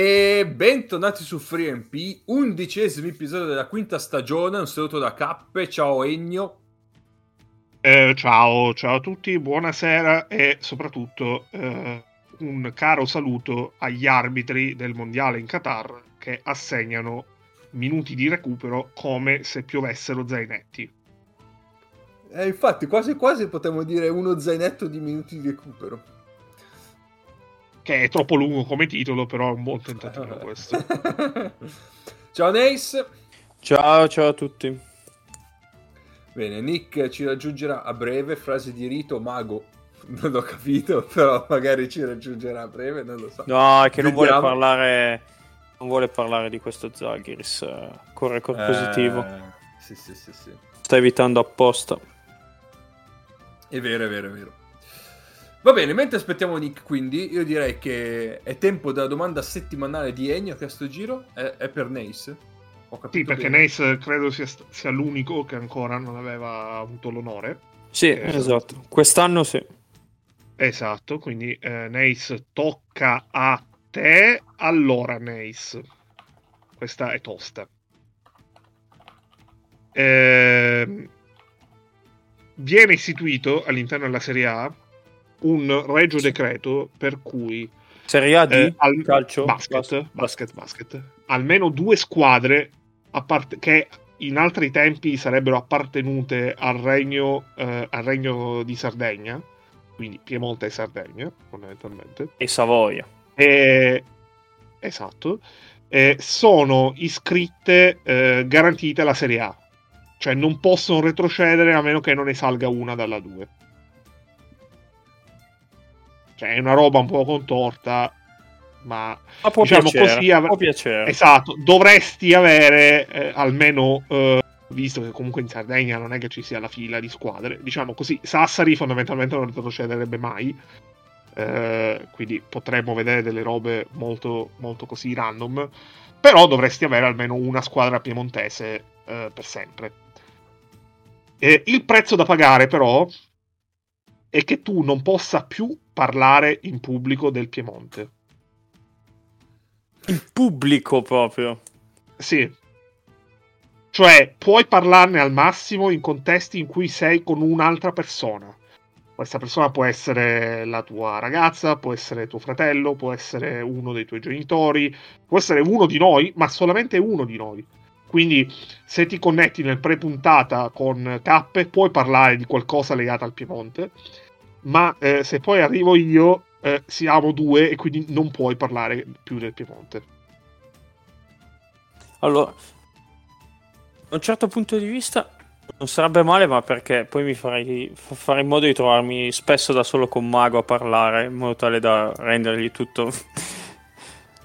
E bentornati su FreeMP, 11° episodio della quinta stagione. Un saluto da Cappe, ciao Ennio. Ciao a tutti, buonasera e soprattutto un caro saluto agli arbitri del mondiale in Qatar che assegnano minuti di recupero come se piovessero zainetti. Infatti quasi quasi potremmo dire uno zainetto di minuti di recupero. Che è troppo lungo come titolo, però è un buon tentativo questo. Ciao Nace. Ciao a tutti. Bene, Nick ci raggiungerà a breve, frase di rito, mago, non l'ho capito, però magari ci raggiungerà a breve, non lo so. No, è che non vuole parlare di questo Žalgiris, con record positivo. Sì. Sta evitando apposta. È vero. Va bene, mentre aspettiamo Nick, quindi io direi che è tempo della domanda settimanale di Ennio, che a sto giro è per Nace. Sì, perché Nace credo sia l'unico che ancora non aveva avuto l'onore. Sì, esatto. Quest'anno sì. Esatto, quindi Nace, tocca a te. Allora Nace, questa è tosta. Viene istituito all'interno della Serie A un regio decreto per cui Serie A di calcio basket almeno due squadre che in altri tempi sarebbero appartenute al regno di Sardegna, quindi Piemonte e Sardegna fondamentalmente, e Savoia, sono iscritte, garantite alla Serie A, cioè non possono retrocedere a meno che non ne salga una dalla 2. Cioè è una roba un po' contorta, ma può, diciamo, piacere, così può piacere. Esatto, dovresti avere almeno, visto che comunque in Sardegna non è che ci sia la fila di squadre, diciamo così, Sassari fondamentalmente non retrocederebbe mai, quindi potremmo vedere delle robe molto, molto così random, però dovresti avere almeno una squadra piemontese per sempre. Il prezzo da pagare però è che tu non possa più parlare in pubblico del Piemonte. In pubblico proprio? Sì. Cioè, puoi parlarne al massimo in contesti in cui sei con un'altra persona. Questa persona può essere la tua ragazza, può essere tuo fratello, può essere uno dei tuoi genitori, può essere uno di noi, ma solamente uno di noi. Quindi se ti connetti nel pre-puntata con Cappe puoi parlare di qualcosa legato al Piemonte, ma se poi arrivo io siamo due e quindi non puoi parlare più del Piemonte. Allora, da un certo punto di vista non sarebbe male, ma perché poi mi farei in modo di trovarmi spesso da solo con Mago a parlare, in modo tale da rendergli tutto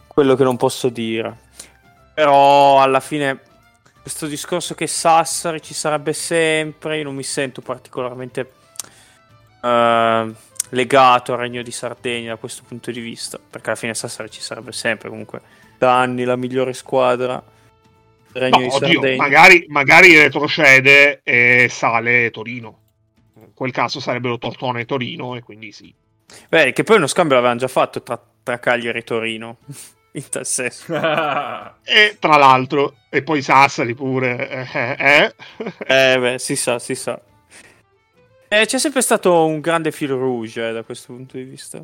quello che non posso dire. Però alla fine questo discorso che Sassari ci sarebbe sempre, io non mi sento particolarmente legato al Regno di Sardegna da questo punto di vista, perché alla fine Sassari ci sarebbe sempre, comunque da anni la migliore squadra del Regno di Sardegna. Magari retrocede e sale Torino, in quel caso sarebbero Tortona e Torino, e quindi sì. Beh, che poi uno scambio l'avevano già fatto tra Cagliari e Torino. In tal senso. E tra l'altro, e poi Sassari pure. Beh, si sa. C'è sempre stato un grande fil rouge da questo punto di vista.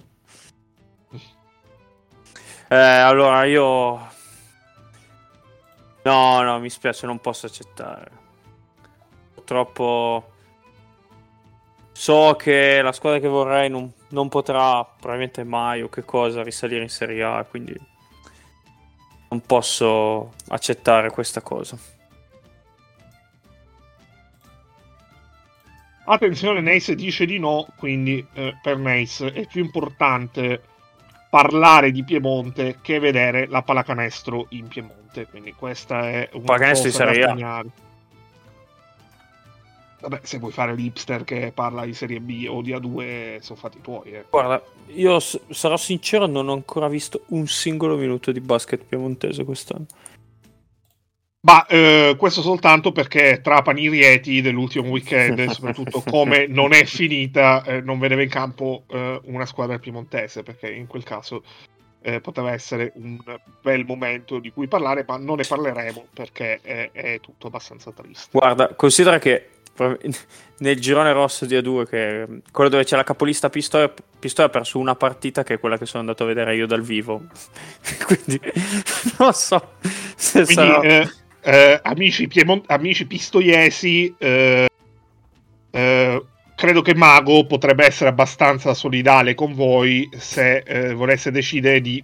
Allora io. No, mi spiace, non posso accettare. Purtroppo. So che la squadra che vorrei non potrà probabilmente mai o che cosa risalire in Serie A, quindi. Non posso accettare questa cosa. Attenzione, Nace dice di no, quindi per Nace è più importante parlare di Piemonte che vedere la pallacanestro in Piemonte, quindi questa è una cosa da segnare. Vabbè, se vuoi fare l'hipster che parla di Serie B o di A2, sono fatti tuoi. Guarda, io sarò sincero, non ho ancora visto un singolo minuto di basket piemontese quest'anno. Ma questo soltanto perché tra Trapani-Rieti dell'ultimo weekend, soprattutto come non è finita, non vedeva in campo una squadra piemontese, perché in quel caso poteva essere un bel momento di cui parlare, ma non ne parleremo perché è tutto abbastanza triste. Guarda, considera che nel girone rosso di A2, che è quello dove c'è la capolista Pistoia, Pistoia ha perso una partita che è quella che sono andato a vedere io dal vivo quindi non so se quindi, sarà... amici pistoiesi, credo che Mago potrebbe essere abbastanza solidale con voi se volesse decidere di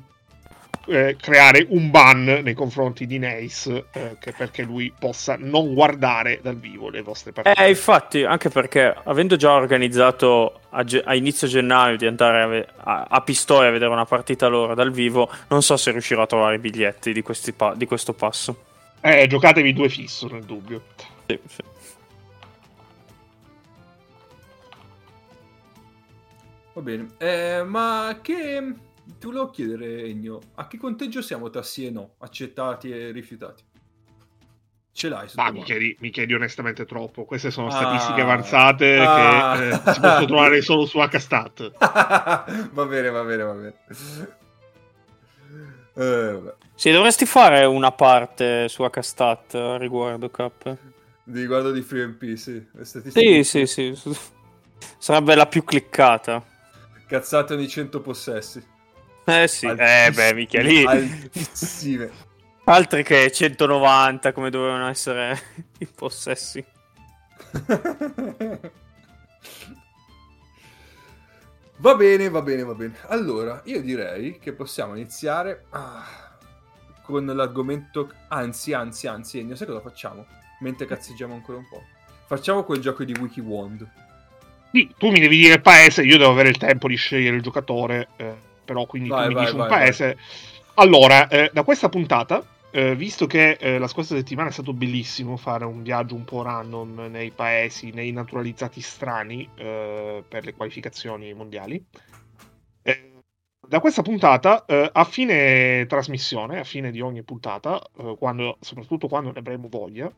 creare un ban nei confronti di Neis, perché lui possa non guardare dal vivo le vostre partite. Infatti, anche perché avendo già organizzato a inizio gennaio di andare a Pistoia a vedere una partita loro dal vivo, non so se riuscirò a trovare i biglietti di questo passo. Giocatevi due fisso nel dubbio. Sì, sì. Va bene, ma che ti volevo chiedere, Ennio, a che conteggio siamo tra sì e no, accettati e rifiutati? Ce l'hai? Ma mi chiedi onestamente troppo, queste sono statistiche avanzate che si possono trovare solo su Hstat. Va bene. Vabbè. Sì, dovresti fare una parte su Hstat a riguardo, Cap. Riguardo di FreeMP, sì. Sì. Sarebbe la più cliccata. Cazzate ogni 100 possessi. Sì. Beh, mica lì. Altissime. Altri che 190 come dovevano essere i possessi. Va bene. Allora, io direi che possiamo iniziare con l'argomento... Anzi, Ennio, sai cosa facciamo? Mentre cazzeggiamo ancora un po'. Facciamo quel gioco di Wiki Wand. Sì, tu mi devi dire il paese, io devo avere il tempo di scegliere il giocatore, però quindi tu mi dici un paese. Allora, da questa puntata, visto che la scorsa settimana è stato bellissimo fare un viaggio un po' random nei paesi, nei naturalizzati strani per le qualificazioni mondiali, da questa puntata, a fine trasmissione, a fine di ogni puntata, soprattutto quando ne avremo voglia,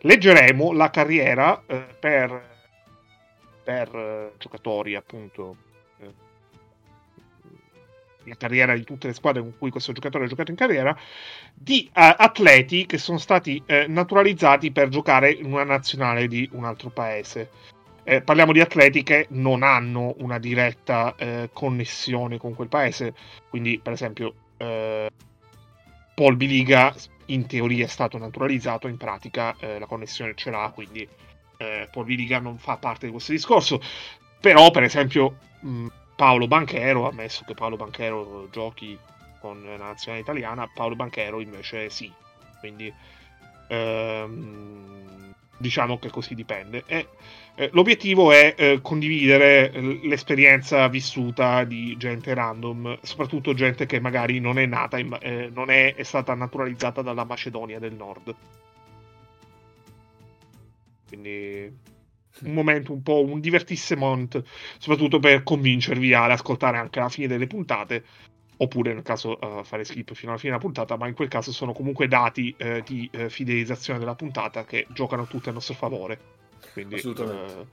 leggeremo la carriera per giocatori, appunto, la carriera di tutte le squadre con cui questo giocatore ha giocato in carriera, di atleti che sono stati naturalizzati per giocare in una nazionale di un altro paese. Parliamo di atleti che non hanno una diretta connessione con quel paese, quindi per esempio Paul Biliga in teoria è stato naturalizzato, in pratica la connessione ce l'ha, quindi Paul Biliga non fa parte di questo discorso. Però per esempio Paolo Banchero, ammesso che Paolo Banchero giochi con la nazionale italiana, Paolo Banchero invece sì, quindi diciamo che così dipende. L'obiettivo è condividere l'esperienza vissuta di gente random, soprattutto gente che magari non è nata, non è stata naturalizzata dalla Macedonia del Nord. Quindi un momento un po' un divertissement, soprattutto per convincervi ad ascoltare anche alla fine delle puntate, oppure nel caso fare skip fino alla fine della puntata, ma in quel caso sono comunque dati di fidelizzazione della puntata che giocano tutti a nostro favore. Quindi, assolutamente.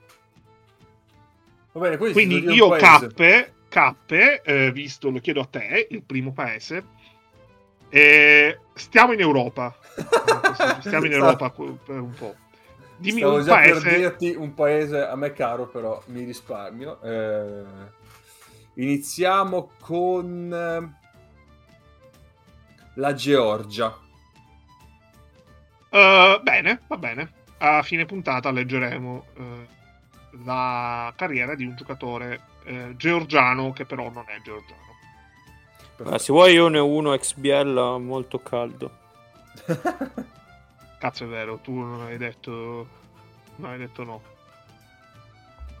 Va bene, quindi io Cappe, visto, lo chiedo a te, il primo paese, stiamo in Europa. Stiamo in Europa per un po'. Dimmi un paese. Per dirti un paese a me caro, però mi risparmio. Iniziamo con la Georgia. Bene, va bene. A fine puntata leggeremo la carriera di un giocatore georgiano che però non è georgiano. Se vuoi io ne ho uno XBL molto caldo. Cazzo, è vero, tu non hai detto no.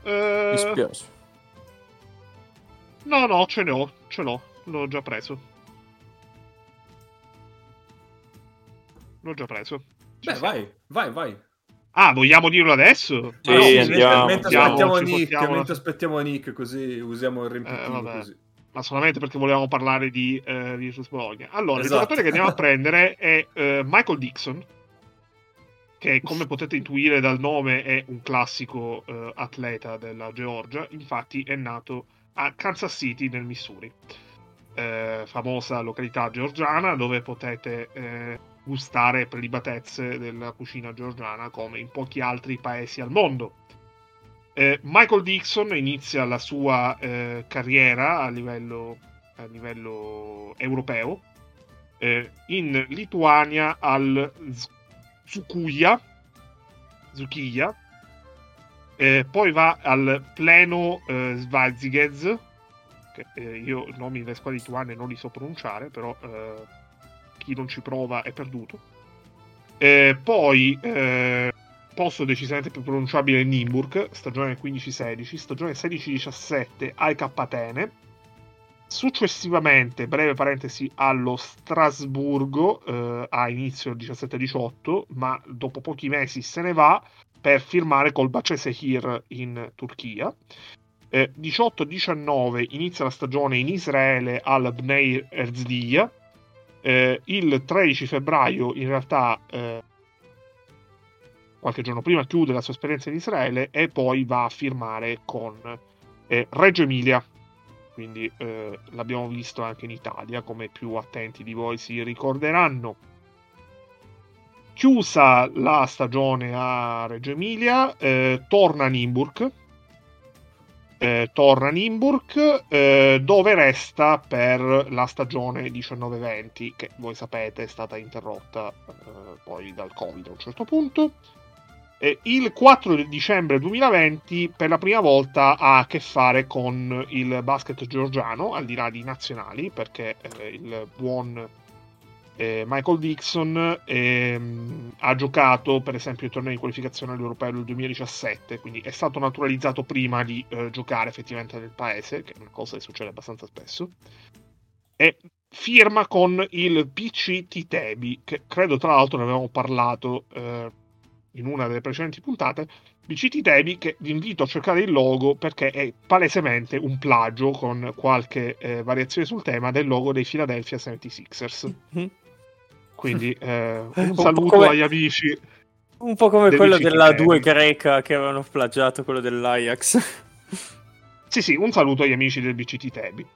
Mi spiace. No, ce l'ho, l'ho già preso. Beh, vai. Ah, vogliamo dirlo adesso? Sì, no, mentre aspettiamo Nick, così usiamo il riempitivo così. Ma solamente perché volevamo parlare di Bologna. Allora, esatto. Il giocatore che andiamo a prendere è Michael Dixon, che come potete intuire dal nome è un classico atleta della Georgia. Infatti è nato a Kansas City nel Missouri, famosa località georgiana dove potete gustare prelibatezze della cucina georgiana come in pochi altri paesi al mondo. Michael Dixon inizia la sua carriera a livello europeo in Lituania al Dzūkija, poi va al Pleno Svalzigez, che io nomi delle squadre lituane non li so pronunciare, però chi non ci prova è perduto. Poi posto decisamente più pronunciabile Nimburg, stagione 15-16, stagione 16-17 al Kapatene, successivamente, breve parentesi, allo Strasburgo a inizio 17-18, ma dopo pochi mesi se ne va per firmare col Başakşehir in Turchia. 18-19 inizia la stagione in Israele al Bnei Herzliya. Il 13 febbraio, in realtà qualche giorno prima, chiude la sua esperienza in Israele e poi va a firmare con Reggio Emilia, quindi l'abbiamo visto anche in Italia, come più attenti di voi si ricorderanno. Chiusa la stagione a Reggio Emilia, torna a Nimburg, dove resta per la stagione 19-20, che voi sapete è stata interrotta poi dal Covid a un certo punto. Il 4 dicembre 2020 per la prima volta ha a che fare con il basket georgiano, al di là di nazionali, perché il buon Michael Dixon ha giocato per esempio il torneo di qualificazione all'Europeo del 2017, quindi è stato naturalizzato prima di giocare effettivamente nel paese, che è una cosa che succede abbastanza spesso, e firma con il PCT Tebi, che credo tra l'altro ne avevamo parlato in una delle precedenti puntate. PCT Tebi, che vi invito a cercare il logo perché è palesemente un plagio con qualche variazione sul tema del logo dei Philadelphia 76ers. Mm-hmm. Quindi un saluto agli amici. Un po' come quello della 2 greca che avevano plagiato quello dell'Ajax. Sì, un saluto agli amici del BCT Tebi.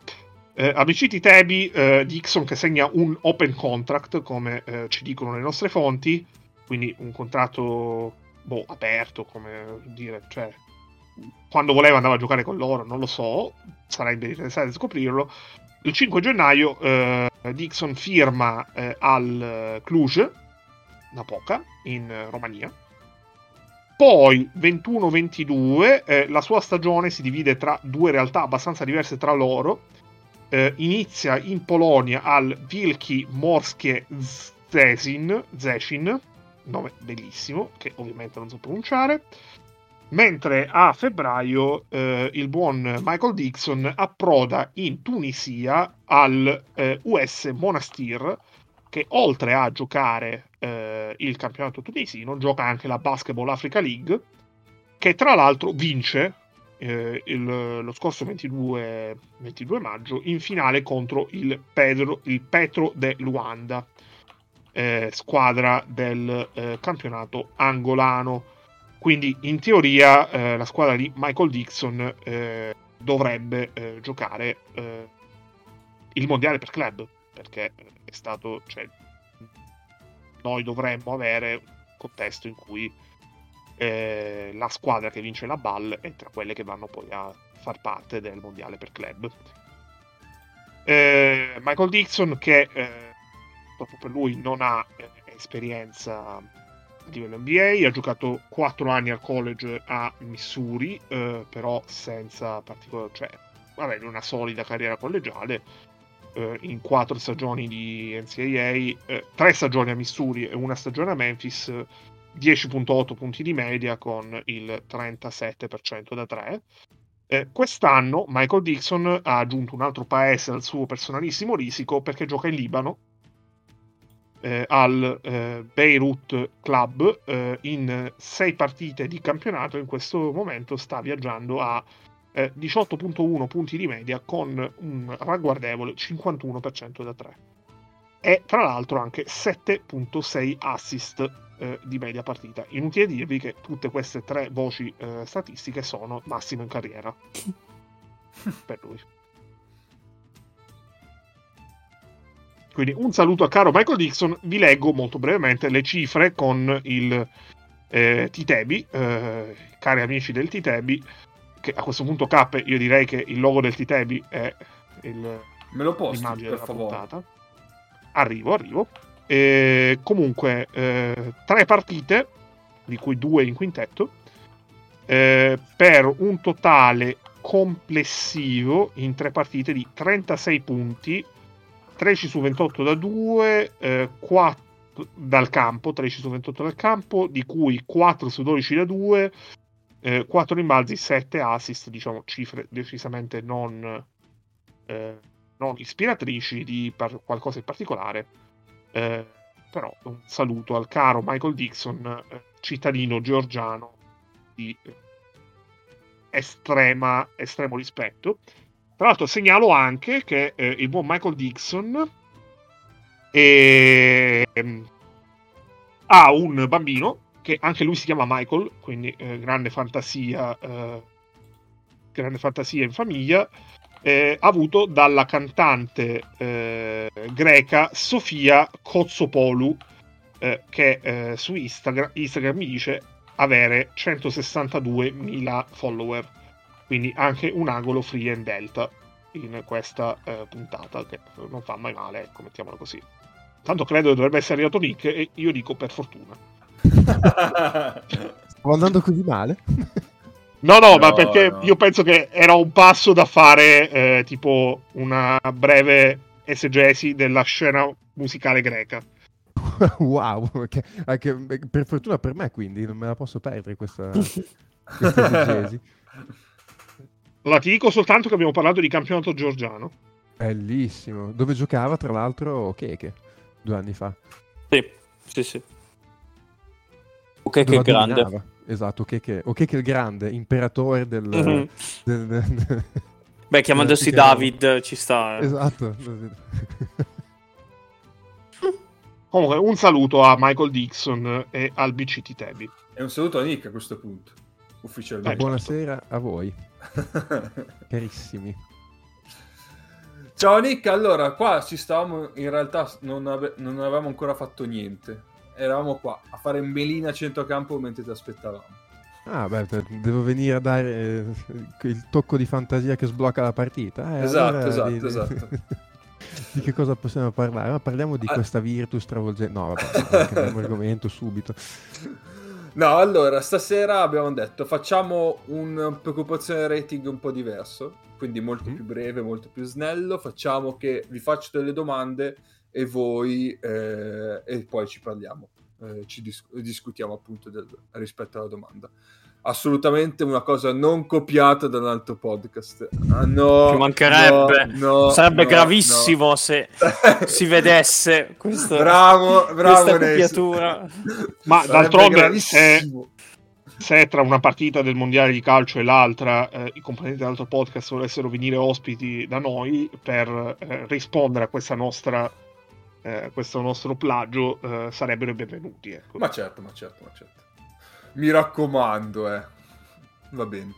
A BCT Tebi Dixon che segna un open contract, come ci dicono le nostre fonti, quindi un contratto aperto, come dire, cioè quando voleva andava a giocare con loro, non lo so, sarebbe interessante scoprirlo. Il 5 gennaio Dixon firma al Cluj Napoca in Romania. Poi 21-22 la sua stagione si divide tra due realtà abbastanza diverse tra loro. Inizia in Polonia al Wielkie Morskie Szczecin, nome bellissimo che ovviamente non so pronunciare. Mentre a febbraio il buon Michael Dixon approda in Tunisia al US Monastir, che oltre a giocare il campionato tunisino gioca anche la Basketball Africa League, che tra l'altro vince lo scorso 22 maggio in finale contro il Petro de Luanda, squadra del campionato angolano. Quindi in teoria la squadra di Michael Dixon dovrebbe giocare il mondiale per club, perché è stato, cioè, noi dovremmo avere un contesto in cui la squadra che vince la BAL è tra quelle che vanno poi a far parte del mondiale per club. Michael Dixon, che proprio per lui non ha esperienza a livello NBA, ha giocato 4 anni al college a Missouri, però senza particolare, cioè avendo una solida carriera collegiale, in 4 stagioni di NCAA, 3 stagioni a Missouri e una stagione a Memphis, 10.8 punti di media con il 37% da 3. Quest'anno Michael Dixon ha aggiunto un altro paese al suo personalissimo risico, perché gioca in Libano, al Beirut Club, in 6 partite di campionato. In questo momento sta viaggiando a 18.1 punti di media con un ragguardevole 51% da 3 e tra l'altro anche 7.6 assist di media partita. Inutile dirvi che tutte queste 3 voci statistiche sono massimo in carriera. per lui. Quindi un saluto a caro Michael Dixon. Vi leggo molto brevemente le cifre con il T-Tebi, cari amici del T-Tebi, che a questo punto K, io direi che il logo del T-Tebi è il, me lo posti, l'immagine della puntata. Arrivo. Comunque 3 partite, di cui 2 in quintetto, per un totale complessivo in 3 partite di 36 punti, 13 su 28 da 2, 4 dal campo, 13 su 28 dal campo, di cui 4 su 12 da 2, 4 rimbalzi, 7 assist, diciamo cifre decisamente non ispiratrici di qualcosa in particolare, però un saluto al caro Michael Dixon, cittadino georgiano di estremo rispetto. Tra l'altro segnalo anche che il buon Michael Dixon ha un bambino che anche lui si chiama Michael, quindi grande fantasia in famiglia, avuto dalla cantante greca Sofia Kotsopolou, che su Instagram mi dice avere 162.000 follower, quindi anche un angolo free and delta in questa puntata, che non fa mai male, ecco, mettiamola così. Tanto credo che dovrebbe essere arrivato Nick e io dico per fortuna. Stavo andando così male? No, ma perché no. Io penso che era un passo da fare, tipo una breve esegesi della scena musicale greca. Wow, anche, per fortuna per me, quindi non me la posso perdere questa esegesi. Allora, ti dico soltanto che abbiamo parlato di campionato georgiano. Bellissimo, dove giocava tra l'altro Keke 2 anni fa. Sì. Keke grande. Dominava. Esatto, Keke il grande, imperatore del... Mm-hmm. Beh, chiamandosi David ci sta. Esatto. Comunque, un saluto a Michael Dixon e al BCT Tebi. E un saluto a Nick a questo punto, ufficialmente. Buonasera a voi. Carissimi, ciao Nick. Allora, qua ci stavamo, in realtà non avevamo ancora fatto niente, eravamo qua a fare melina a centrocampo mentre ti aspettavamo. Devo venire a dare il tocco di fantasia che sblocca la partita, esatto. Di che cosa possiamo parlare? Ma parliamo di questa Virtus travolgente. Cambiamo argomento subito. No, allora, stasera abbiamo detto facciamo un preoccupazione rating un po' diverso, quindi molto più breve, molto più snello. Facciamo che vi faccio delle domande e voi e poi ci parliamo, discutiamo appunto rispetto alla domanda. Assolutamente una cosa non copiata da un altro podcast. Ah, no, ci mancherebbe. No, sarebbe gravissimo se si vedesse questo, bravo questa copiatura. Ma sarebbe d'altronde se tra una partita del mondiale di calcio e l'altra i componenti dell'altro podcast volessero venire ospiti da noi per rispondere a questa nostra questo nostro plagio, sarebbero benvenuti, ecco. Ma certo. Mi raccomando, va bene.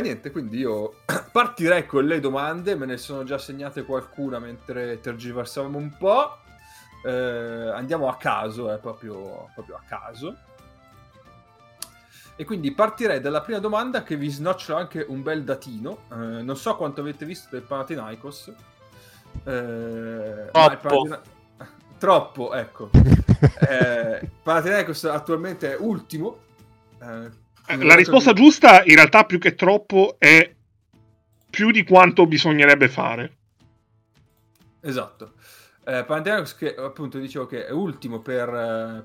Niente, quindi io partirei con le domande. Me ne sono già segnate qualcuna mentre tergiversavamo un po'. Andiamo a caso, proprio a caso. E quindi partirei dalla prima domanda, che vi snoccio anche un bel datino. Non so quanto avete visto del Panathinaikos. Troppo, ecco. Panathinaikos attualmente è ultimo. La risposta giusta, in realtà, più che troppo, è più di quanto bisognerebbe fare. Esatto. Panathinaikos, che appunto dicevo che è ultimo per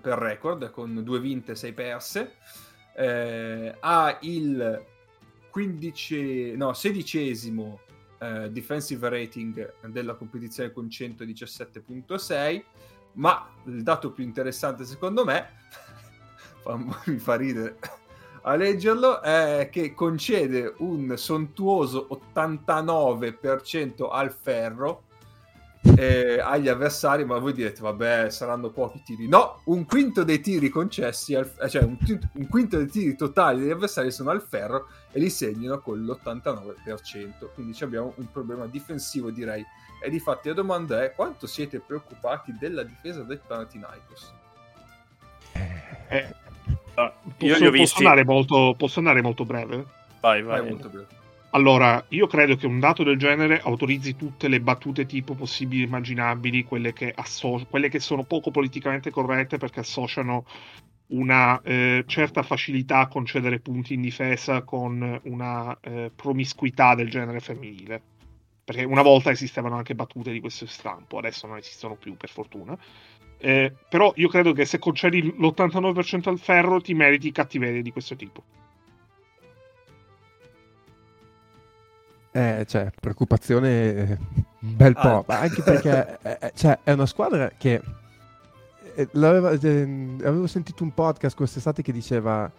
record, con 2 vinte e 6 perse, ha il 16esimo defensive rating della competizione con 117.6, ma il dato più interessante secondo me mi fa ridere a leggerlo, è che concede un sontuoso 89% al ferro, agli avversari, ma voi direte vabbè saranno pochi tiri, no, un quinto dei tiri concessi cioè un quinto dei tiri totali degli avversari sono al ferro e li segnano con l'89%, quindi abbiamo un problema difensivo, direi. E difatti la domanda è: quanto siete preoccupati della difesa del Panathinaikos? Posso andare molto breve? Vai. Molto breve. Allora, io credo che un dato del genere autorizzi tutte le battute tipo possibili e immaginabili, quelle che sono poco politicamente corrette perché associano una certa facilità a concedere punti in difesa con una promiscuità del genere femminile. Perché una volta esistevano anche battute di questo stampo, adesso non esistono più, per fortuna. Però io credo che se concedi l'89% al ferro ti meriti cattiverie di questo tipo. Cioè, preoccupazione un bel po', anche perché cioè, è una squadra che avevo sentito un podcast quest'estate che diceva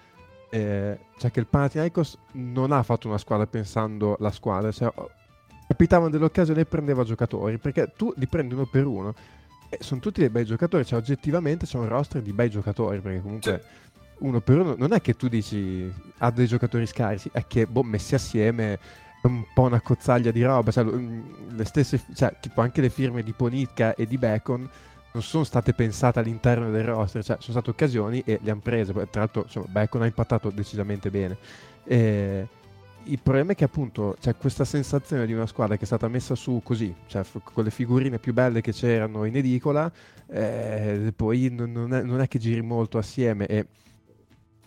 cioè che il Panathinaikos non ha fatto una squadra pensando la squadra, cioè capitavano delle occasioni e prendeva giocatori, perché tu li prendi uno per uno e sono tutti dei bei giocatori, cioè oggettivamente c'è un roster di bei giocatori, perché comunque sì, uno per uno non è che tu dici ha dei giocatori scarsi, è che messi assieme un po' una cozzaglia di roba, cioè, le stesse, cioè, tipo anche le firme di Ponitka e di Bacon non sono state pensate all'interno del roster, cioè sono state occasioni e le hanno prese, tra l'altro insomma, Bacon ha impattato decisamente bene. Il problema è che appunto c'è questa sensazione di una squadra che è stata messa su così, cioè con le figurine più belle che c'erano in edicola, poi non è che giri molto assieme, e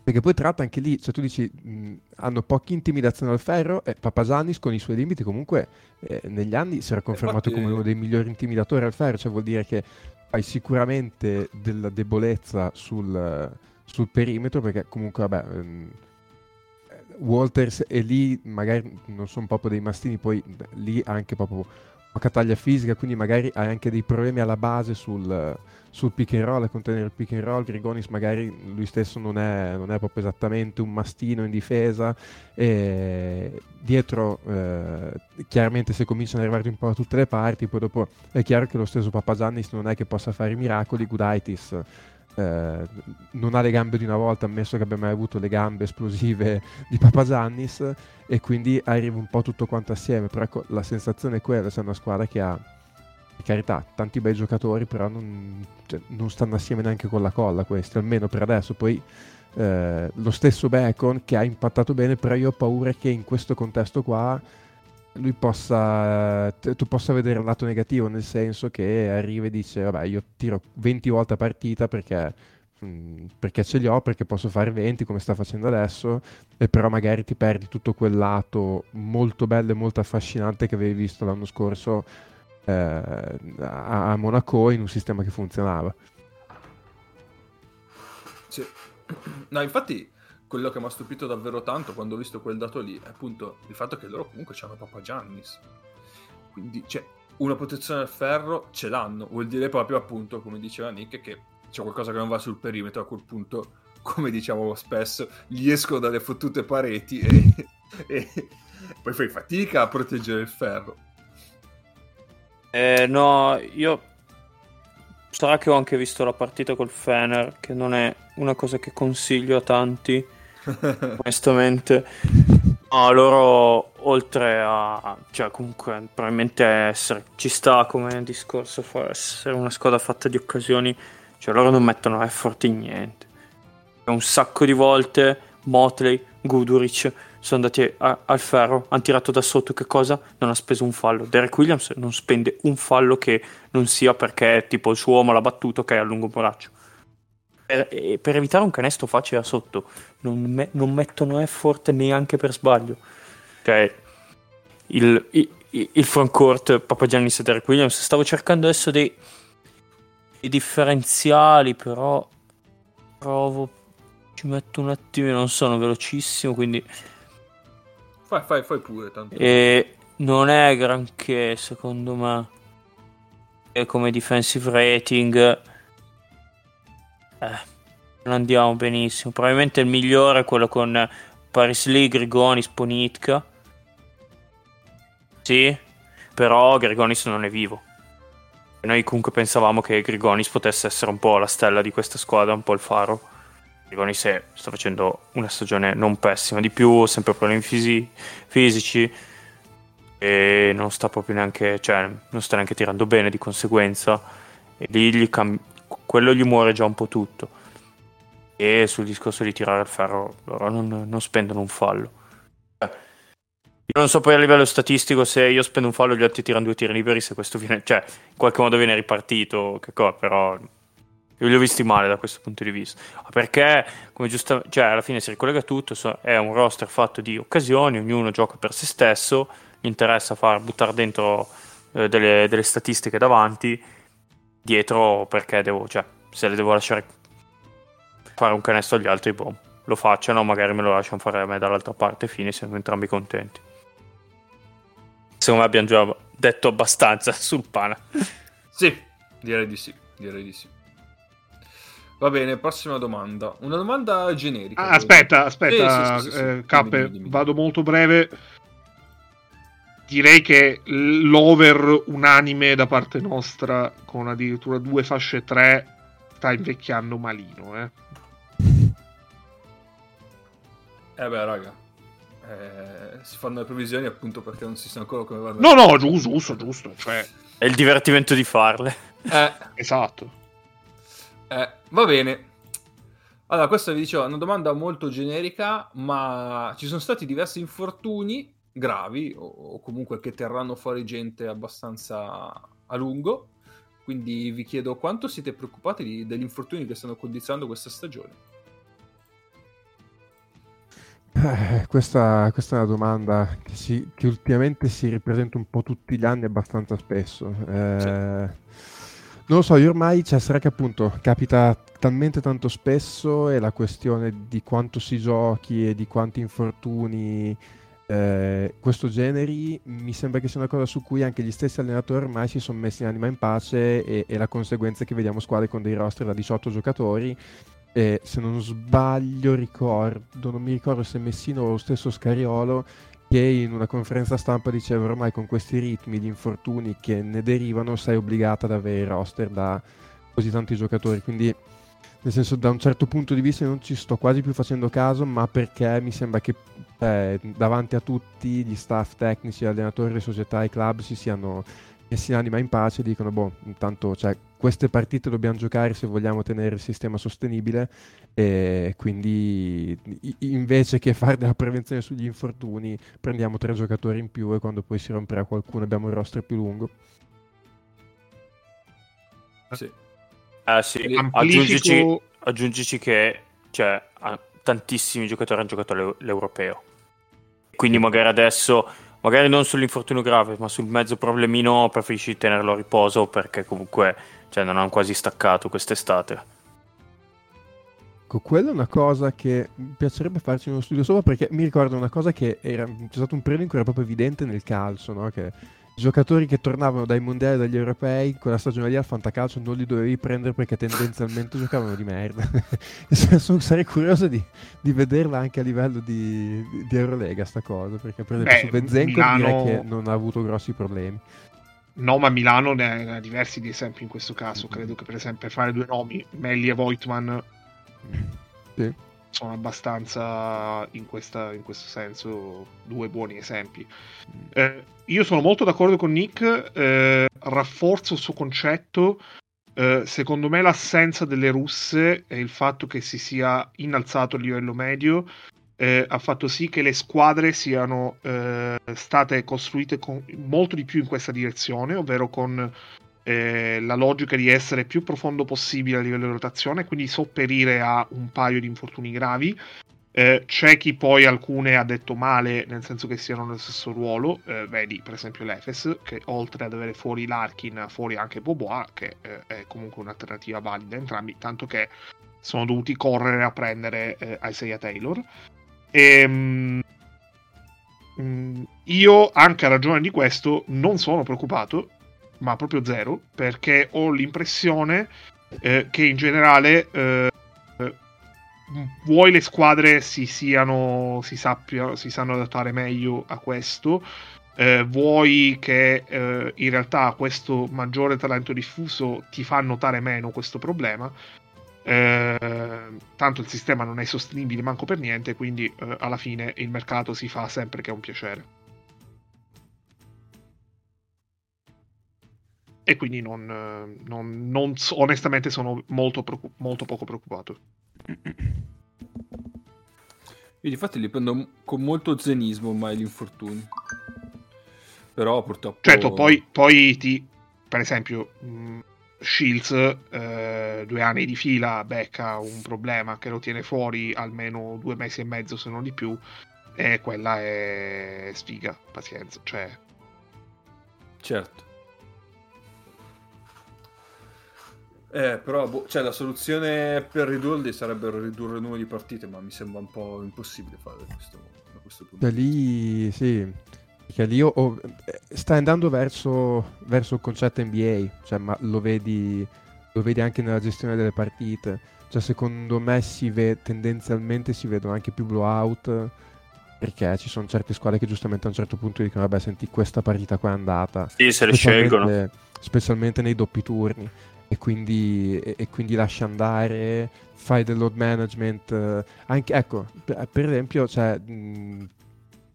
perché poi tratta anche lì, cioè tu dici hanno pochi intimidazione al ferro, e Papagiannis con i suoi limiti comunque negli anni si era confermato come uno dei migliori intimidatori al ferro, cioè vuol dire che hai sicuramente della debolezza sul perimetro, perché comunque vabbè Walters e lì magari non sono proprio dei mastini, poi lì anche proprio una battaglia fisica, quindi magari hai anche dei problemi alla base sul pick and roll, a contenere il pick and roll. Grigonis magari lui stesso non è proprio esattamente un mastino in difesa, e dietro chiaramente se cominciano ad arrivare un po' da tutte le parti, poi dopo è chiaro che lo stesso Papagiannis non è che possa fare i miracoli. Gudaitis non ha le gambe di una volta, ammesso che abbia mai avuto le gambe esplosive di Papagiannis, e quindi arriva un po' tutto quanto assieme. Però ecco, la sensazione è quella, c'è una squadra che ha, per carità, tanti bei giocatori, però non stanno assieme neanche con la colla questi, almeno per adesso. Poi lo stesso Bacon che ha impattato bene, però io ho paura che in questo contesto qua lui tu possa vedere un lato negativo, nel senso che arriva e dice vabbè io tiro 20 volte a partita perché ce li ho, perché posso fare 20 come sta facendo adesso, e però magari ti perdi tutto quel lato molto bello e molto affascinante che avevi visto l'anno scorso a Monaco in un sistema che funzionava. Sì. No, infatti quello che mi ha stupito davvero tanto quando ho visto quel dato lì è appunto il fatto che loro comunque c'hanno Papagiannis, quindi c'è una protezione al ferro, ce l'hanno, vuol dire proprio appunto come diceva Nick che c'è qualcosa che non va sul perimetro. A quel punto, come diciamo spesso, gli escono dalle fottute pareti e poi fai fatica a proteggere il ferro. No, io sarà che ho anche visto la partita col Fener, che non è una cosa che consiglio a tanti onestamente. No, loro oltre a, cioè comunque probabilmente ci sta come discorso, essere una squadra fatta di occasioni, cioè loro non mettono effort in niente. Un sacco di volte Motley, Guduric sono andati al ferro, hanno tirato da sotto, che cosa? Non ha speso un fallo. Derek Williams non spende un fallo che non sia perché tipo il suo uomo l'ha battuto, che è a lungo braccio. Per evitare un canestro facile da sotto non mettono effort neanche per sbaglio. Cioè il front court Papagiannis e Derek Williams, stavo cercando adesso dei differenziali, però provo, ci metto un attimo, non sono velocissimo, quindi fai pure tanto. E non è granché secondo me, e come defensive rating non andiamo benissimo. Probabilmente il migliore è quello con Paris Lee, Grigonis, Ponitka. Sì, però Grigonis non è vivo, Noi comunque pensavamo che Grigonis potesse essere un po' la stella di questa squadra, un po' il faro. Grigonis sta facendo una stagione non pessima, di più, sempre problemi fisici, e non sta proprio neanche, cioè non sta neanche tirando bene di conseguenza, e lì quello gli muore già un po' tutto. E sul discorso di tirare al ferro loro non spendono un fallo. Io non so poi a livello statistico se io spendo un fallo e gli altri tirano due tiri liberi, se questo viene, cioè in qualche modo viene ripartito, però io li ho visti male da questo punto di vista, perché come cioè alla fine si ricollega tutto, è un roster fatto di occasioni, ognuno gioca per se stesso, gli interessa buttare dentro delle statistiche davanti, dietro, perché se le devo lasciare fare un canestro agli altri, boh, lo facciano, magari me lo lasciano fare a me dall'altra parte, fine, siamo entrambi contenti. Secondo me abbiamo già detto abbastanza sul Pana. Sì, direi di sì. Va bene, prossima domanda. Una domanda generica. Ah, aspetta, sì, Cappe, dimmi. Vado molto breve. Direi che l'over unanime da parte nostra, con addirittura 2 fasce 3, sta invecchiando malino, beh, raga, si fanno le previsioni appunto perché non si sa ancora come vanno. No, giusto, cioè è il divertimento di farle. Esatto. Va bene. Allora, questa vi dicevo, è una domanda molto generica, ma ci sono stati diversi infortuni gravi o comunque che terranno fuori gente abbastanza a lungo, quindi vi chiedo quanto siete preoccupati degli infortuni che stanno condizionando questa stagione. Questa è una domanda che ultimamente si ripresenta un po' tutti gli anni, abbastanza spesso. Sì. Non lo so, io ormai sarà che appunto capita talmente tanto spesso, e la questione di quanto si giochi e di quanti infortuni questo generi mi sembra che sia una cosa su cui anche gli stessi allenatori ormai si sono messi in anima in pace, e la conseguenza è che vediamo squadre con dei roster da 18 giocatori. E se non sbaglio non mi ricordo se Messino o lo stesso Scariolo, che in una conferenza stampa diceva ormai con questi ritmi di infortuni che ne derivano sei obbligata ad avere roster da così tanti giocatori, quindi nel senso da un certo punto di vista non ci sto quasi più facendo caso, ma perché mi sembra che davanti a tutti gli staff tecnici, allenatori, le società e i club si siano messi in anima in pace, dicono intanto queste partite dobbiamo giocare se vogliamo tenere il sistema sostenibile, e quindi invece che fare della prevenzione sugli infortuni prendiamo 3 giocatori in più, e quando poi si romperà qualcuno abbiamo il roster più lungo. Sì. Aggiungici che tantissimi giocatori hanno giocato l'Europeo, quindi magari adesso non sull'infortunio grave, ma sul mezzo problemino preferisci tenerlo a riposo, perché comunque non hanno quasi staccato quest'estate. Quella è una cosa che mi piacerebbe farci uno studio sopra, perché mi ricordo una cosa che c'è stato un periodo in cui era proprio evidente nel calcio, no? Che giocatori che tornavano dai mondiali, dagli europei, quella stagione lì al fantacalcio non li dovevi prendere perché tendenzialmente giocavano di merda. Sarei curioso di vederla anche a livello di Eurolega sta cosa, perché per esempio su Benzenko Milano... direi che non ha avuto grossi problemi. No, ma Milano ne ha diversi di esempi in questo caso. Credo che per esempio fare 2 nomi, Melli e Voigtman, sì, sono abbastanza in questo senso 2 buoni esempi. Io sono molto d'accordo con Nick, rafforzo il suo concetto. Secondo me l'assenza delle russe e il fatto che si sia innalzato il livello medio ha fatto sì che le squadre siano state costruite molto di più in questa direzione, ovvero con la logica di essere più profondo possibile a livello di rotazione, quindi sopperire a un paio di infortuni gravi. C'è chi poi alcune ha detto male, nel senso che siano nello stesso ruolo, vedi per esempio l'Efes, che oltre ad avere fuori Larkin ha fuori anche Bobois, che è comunque un'alternativa valida entrambi, tanto che sono dovuti correre a prendere Isaiah Taylor. Io anche a ragione di questo non sono preoccupato, ma proprio zero, perché ho l'impressione che in generale vuoi le squadre si siano si sappiano si sanno adattare meglio a questo, vuoi che in realtà questo maggiore talento diffuso ti fa notare meno questo problema, tanto il sistema non è sostenibile manco per niente, quindi alla fine il mercato si fa sempre che è un piacere, e quindi non so, onestamente sono molto poco preoccupato. Io di fatto li prendo con molto zenismo ormai gli infortuni, però purtroppo certo poi ti, per esempio Shields 2 anni di fila becca un problema che lo tiene fuori almeno 2 mesi e mezzo se non di più, e quella è sfiga, pazienza, cioè certo. Però cioè, la soluzione per ridurli sarebbero ridurre il numero di partite, ma mi sembra un po' impossibile fare da questo punto di vista. Sì, perché lì sta andando verso il concetto NBA, cioè, ma lo vedi anche nella gestione delle partite, cioè secondo me tendenzialmente si vedono anche più blowout, perché ci sono certe squadre che giustamente a un certo punto dicono vabbè senti, questa partita qua è andata, sì, se le scelgono specialmente nei doppi turni, e quindi lasci andare, fai del load management anche, ecco, per esempio, cioè,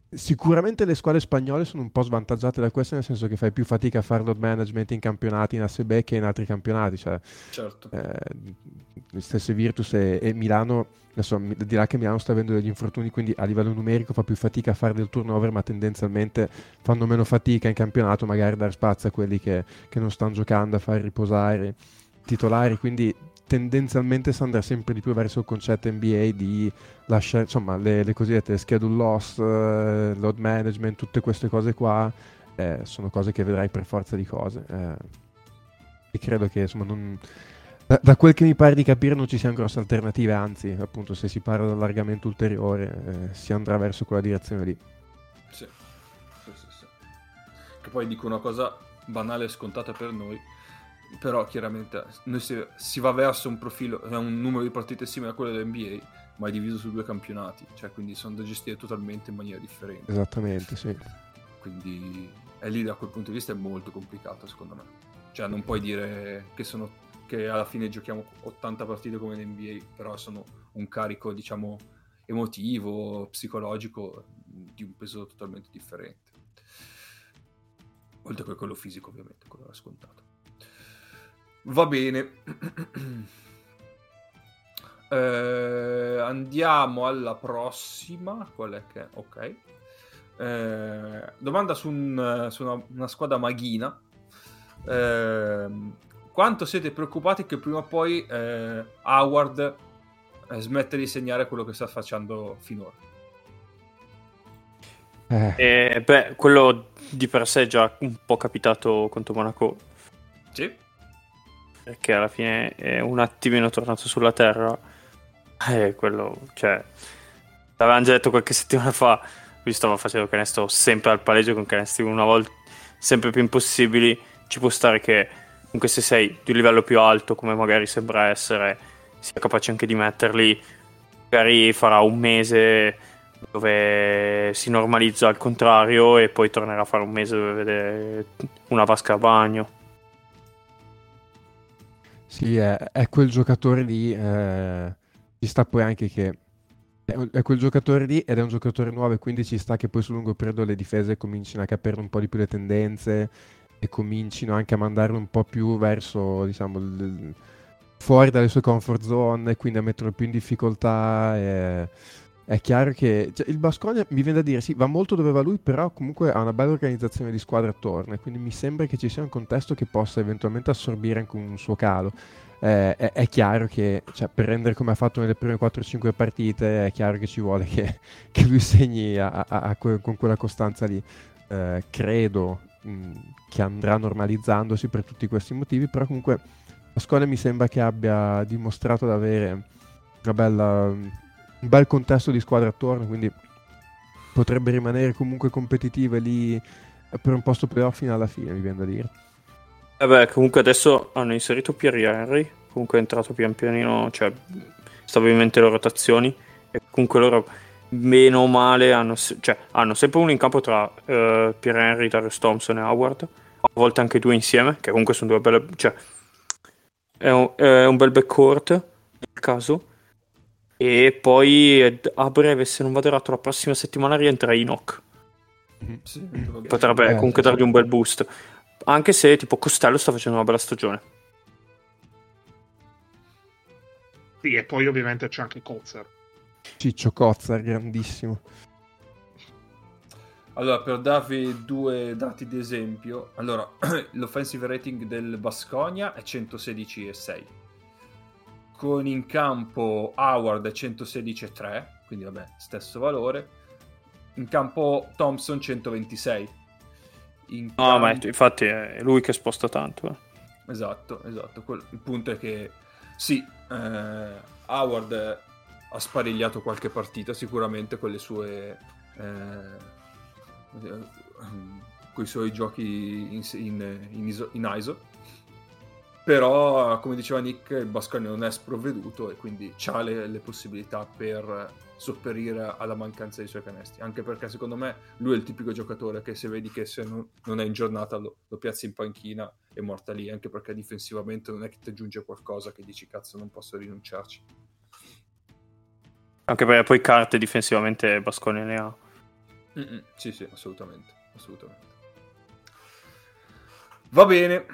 sicuramente le squadre spagnole sono un po' svantaggiate da questo, nel senso che fai più fatica a fare load management in campionati in ASB che in altri campionati, cioè certo. Le stesse Virtus e Milano, adesso dirà che Milano sta avendo degli infortuni, quindi a livello numerico fa più fatica a fare del turnover, ma tendenzialmente fanno meno fatica in campionato magari a dar spazio a quelli che non stanno giocando, a far riposare titolari, quindi tendenzialmente si andrà sempre di più verso il concetto NBA di lasciare, insomma, le cosiddette schedule loss, load management, tutte queste cose qua sono cose che vedrai per forza di cose, e credo che insomma non... Da quel che mi pare di capire non ci siano grosse alternative, anzi, appunto, se si parla di allargamento ulteriore, si andrà verso quella direzione lì. Sì. Che poi dico una cosa banale e scontata per noi, però chiaramente noi si va verso un profilo, un numero di partite simile a quello dell'NBA, ma è diviso su 2 campionati, cioè quindi sono da gestire totalmente in maniera differente. Esattamente, sì. Quindi è lì, da quel punto di vista è molto complicato, secondo me. Cioè non puoi dire che alla fine giochiamo 80 partite come l'NBA, però sono un carico, diciamo, emotivo, psicologico, di un peso totalmente differente. Oltre che quello fisico, ovviamente, quello era scontato. Va bene. Andiamo alla prossima. Qual è che è? Ok. Domanda su una squadra maghina. Quanto siete preoccupati che prima o poi Howard smetta di segnare quello che sta facendo finora? Beh, quello di per sé è già un po' capitato contro Monaco. Sì. Perché alla fine è un attimino tornato sulla terra. Quello, cioè, l'avevamo già detto qualche settimana fa. Lui stava facendo canestro sempre al palleggio, con canestri una volta sempre più impossibili. Ci può stare che comunque se sei di un livello più alto, come magari sembra essere, sia capace anche di metterli. Magari farà un mese dove si normalizza al contrario e poi tornerà a fare un mese dove vede una vasca a bagno. Sì, è quel giocatore lì, ci sta poi anche che è quel giocatore lì ed è un giocatore nuovo, e quindi ci sta che poi sul lungo periodo le difese comincino a capire un po' di più le tendenze e comincino anche a mandarlo un po' più verso, diciamo, fuori dalle sue comfort zone, e quindi a metterlo più in difficoltà. È chiaro che, cioè, il Baskonia, mi viene da dire, sì, va molto dove va lui, però comunque ha una bella organizzazione di squadra attorno, e quindi mi sembra che ci sia un contesto che possa eventualmente assorbire anche un suo calo. È chiaro che, cioè, per rendere come ha fatto nelle prime 4-5 partite, è chiaro che ci vuole che lui segni con quella costanza lì. Credo che andrà normalizzandosi per tutti questi motivi, però comunque Baskonia mi sembra che abbia dimostrato di avere un bel contesto di squadra attorno, quindi potrebbe rimanere comunque competitiva lì per un posto playoff fino alla fine, mi viene da dire. Vabbè, comunque adesso hanno inserito Pierre Henry, comunque è entrato pian pianino, cioè stabilmente le rotazioni, e comunque loro meno male hanno, cioè, hanno sempre uno in campo tra Pierre Henry, Darius Thompson e Howard, a volte anche due insieme, che comunque sono due belle, cioè è un bel backcourt nel caso. E poi a breve, se non vado errato, la prossima settimana rientra Inok. Sì, potrebbe comunque dargli un bel boost, anche se tipo Costello sta facendo una bella stagione. Sì, e poi ovviamente c'è anche Cozzar, Ciccio Cozzar, grandissimo. Allora, per darvi due dati di esempio, allora l'offensive rating del Baskonia è 116,6, con in campo Howard è 116,3, quindi vabbè, stesso valore. In campo Thompson 126. No, ma infatti è lui che sposta tanto. Esatto. Il punto è che sì, Howard ha sparigliato qualche partita sicuramente con le sue coi suoi giochi in ISO. Però, come diceva Nick, il Bascone non è sprovveduto e quindi c'ha le possibilità per sopperire alla mancanza dei suoi canestri, anche perché secondo me lui è il tipico giocatore che se vedi che se non è in giornata lo piazzi in panchina e morta lì, anche perché difensivamente non è che ti aggiunge qualcosa che dici cazzo non posso rinunciarci, anche perché poi carte difensivamente Bascone ne ha. Sì, assolutamente. Va bene.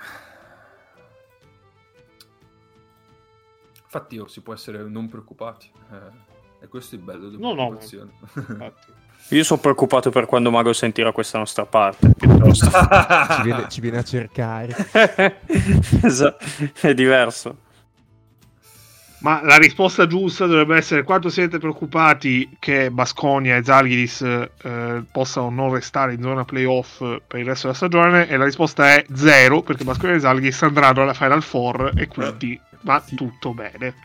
Infatti si può essere non preoccupati, e questo è il bello della preoccupazione. No. Io sono preoccupato per quando Mago sentirà questa nostra parte, piuttosto. ci viene a cercare. Esatto. È diverso. Ma la risposta giusta dovrebbe essere: quanto siete preoccupati che Baskonia e Žalgiris possano non restare in zona playoff per il resto della stagione? E la risposta è zero, perché Baskonia e Žalgiris andranno alla Final Four e quindi va tutto bene.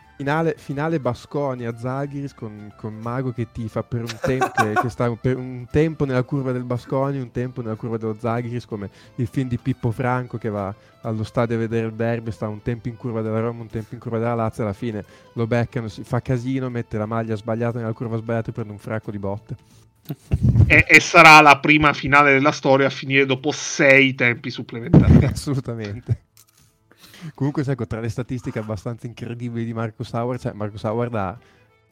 Finale Baskonia Žalgiris con Mago che tifa per un tempo che sta per un tempo nella curva del Baskonia, un tempo nella curva dello Žalgiris, come il film di Pippo Franco che va allo stadio a vedere il derby, sta un tempo in curva della Roma, un tempo in curva della Lazio, alla fine lo beccano, si fa casino, mette la maglia sbagliata nella curva sbagliata e prende un fracco di botte. E sarà la prima finale della storia a finire dopo 6 tempi supplementari. Assolutamente. Comunque, sai, tra le statistiche abbastanza incredibili di Marcus Howard, cioè Marcus Howard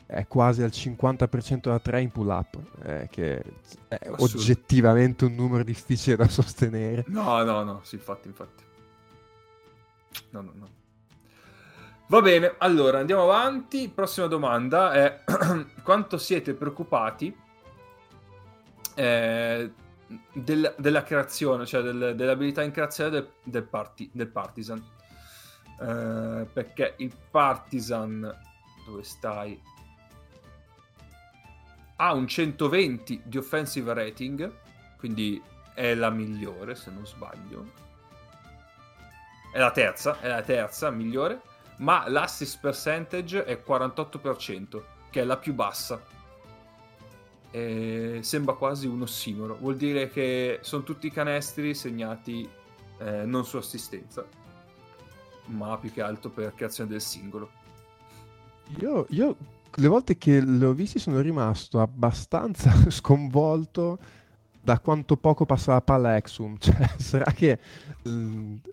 è quasi al 50% da 3 in pull-up, che è oggettivamente un numero difficile da sostenere. No, sì, infatti. No. Va bene, allora, andiamo avanti. Prossima domanda è quanto siete preoccupati della creazione, cioè dell'abilità in creazione del Partizan? Perché il Partizan, dove stai, ha un 120 di offensive rating, quindi è la migliore, se non sbaglio è la terza migliore, ma l'assist percentage è 48%, che è la più bassa, e sembra quasi un ossimoro, vuol dire che sono tutti i canestri segnati non su assistenza, ma più che altro per creazione del singolo. Io le volte che l'ho visti sono rimasto abbastanza sconvolto da quanto poco passa la palla a Exum. Cioè, sarà che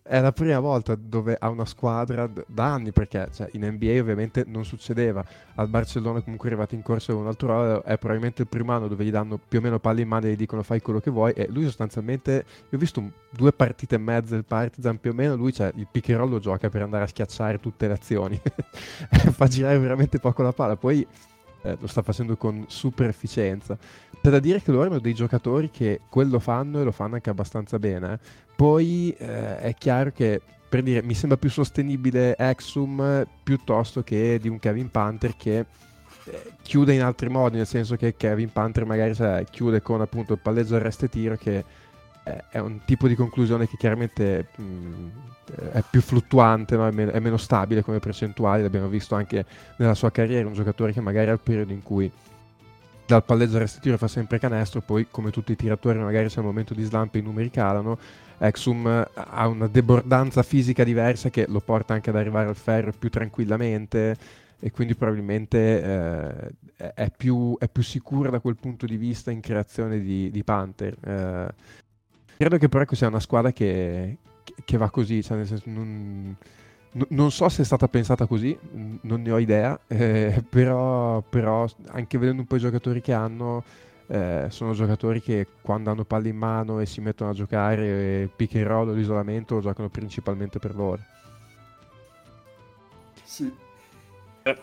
è la prima volta dove a una squadra da anni, perché cioè, in NBA ovviamente non succedeva, al Barcellona comunque è arrivato in corsa un altro anno, è probabilmente il primo anno dove gli danno più o meno palle in mano e gli dicono fai quello che vuoi, e lui sostanzialmente, io ho visto 2 partite e mezza del Partizan più o meno, lui cioè, il pick and roll lo gioca per andare a schiacciare tutte le azioni. Fa girare veramente poco la palla, poi lo sta facendo con super efficienza. C'è da dire che loro hanno dei giocatori che quello fanno e lo fanno anche abbastanza bene, eh. Poi è chiaro che, per dire, mi sembra più sostenibile Exum piuttosto che di un Kevin Panther che chiude in altri modi, nel senso che Kevin Panther magari cioè, chiude con appunto il palleggio, arresto e tiro, che è un tipo di conclusione che chiaramente è più fluttuante, no? È meno stabile come percentuale, l'abbiamo visto anche nella sua carriera, un giocatore che magari al periodo in cui dal palleggio restitiro fa sempre canestro, poi come tutti i tiratori magari c'è un momento di slampo e i numeri calano. Exum ha una debordanza fisica diversa che lo porta anche ad arrivare al ferro più tranquillamente, e quindi probabilmente è più sicura da quel punto di vista in creazione di Panther. Credo che però sia una squadra che va così, cioè nel senso non so se è stata pensata così, non ne ho idea, però anche vedendo un po' i giocatori che hanno, sono giocatori che quando hanno palle in mano e si mettono a giocare pick and roll o l'isolamento lo giocano principalmente per loro. Sì.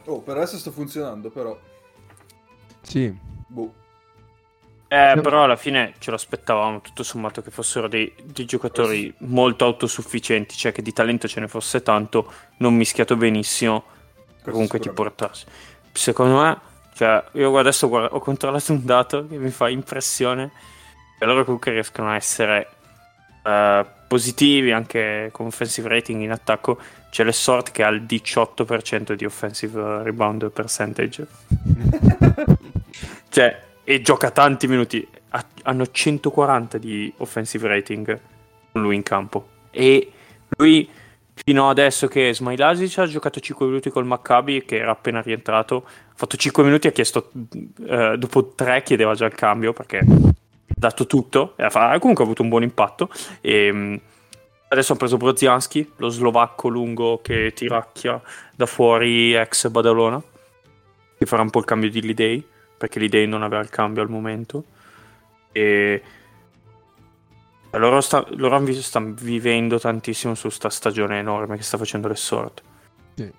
Oh, per adesso sta funzionando, però. Sì. Boh. Però alla fine ce lo aspettavamo tutto sommato che fossero dei giocatori molto autosufficienti, cioè che di talento ce ne fosse tanto, non mischiato benissimo, comunque ti portasse. Secondo me, cioè, io adesso ho controllato un dato che mi fa impressione, e loro comunque riescono a essere positivi anche con offensive rating in attacco. C'è l'Essort che ha il 18% di offensive rebound percentage. Cioè, e gioca tanti minuti, hanno 140 di offensive rating con lui in campo, e lui fino adesso che Smailasic ha giocato 5 minuti col Maccabi, che era appena rientrato, ha fatto 5 minuti, ha chiesto dopo 3 chiedeva già il cambio perché ha dato tutto, e comunque ha avuto un buon impatto. E adesso ha preso Brozianski, lo slovacco lungo che tiracchia da fuori, ex Badalona, che farà un po' il cambio di Lidei, perché l'idea non aveva il cambio al momento. E loro stanno vivendo tantissimo su sta stagione enorme che sta facendo l'Essort. Sì,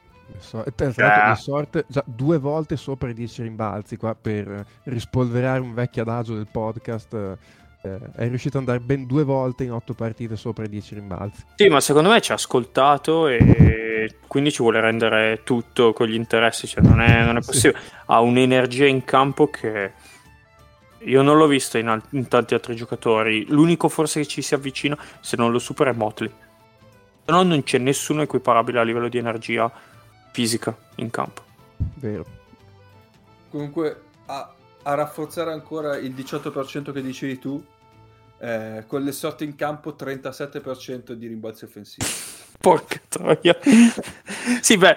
l'Essort già 2 volte sopra i 10 rimbalzi, qua per rispolverare un vecchio adagio del podcast, è riuscito ad andare ben 2 volte in 8 partite sopra i 10 rimbalzi. Sì, ma secondo me ci ha ascoltato e quindi ci vuole rendere tutto con gli interessi, cioè non è possibile. Sì. Ha un'energia in campo che io non l'ho vista in tanti altri giocatori. L'unico forse che ci si avvicina, se non lo supera, è Motley. Se no non c'è nessuno equiparabile a livello di energia fisica in campo. Vero. Comunque a rafforzare ancora il 18% che dicevi tu, con le sorti in campo 37% di rimbalzi offensivi. Porca troia. Sì, beh,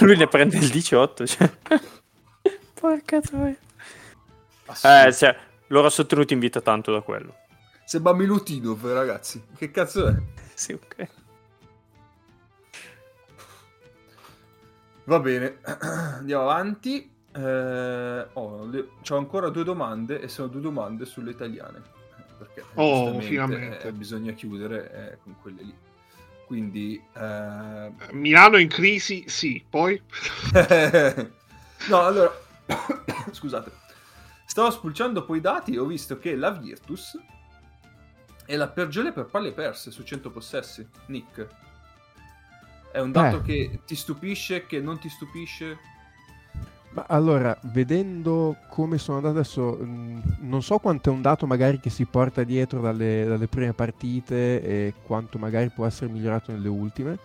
lui ne prende il 18, cioè. Porca troia. Cioè, loro sostenuti in vita tanto da quello. Sembra Milutinov, ragazzi. Che cazzo è? Sì, ok. Va bene. Andiamo avanti. C'ho ancora 2 domande, e sono 2 domande sulle italiane, perché finalmente bisogna chiudere con quelle lì, quindi Milano in crisi, sì, poi no, allora scusate, stavo spulciando poi i dati e ho visto che la Virtus è la peggiore per palle perse su 100 possessi. Nick, è un dato che ti stupisce, che non ti stupisce? Ma allora, vedendo come sono andato adesso, non so quanto è un dato magari che si porta dietro dalle prime partite e quanto magari può essere migliorato nelle ultime.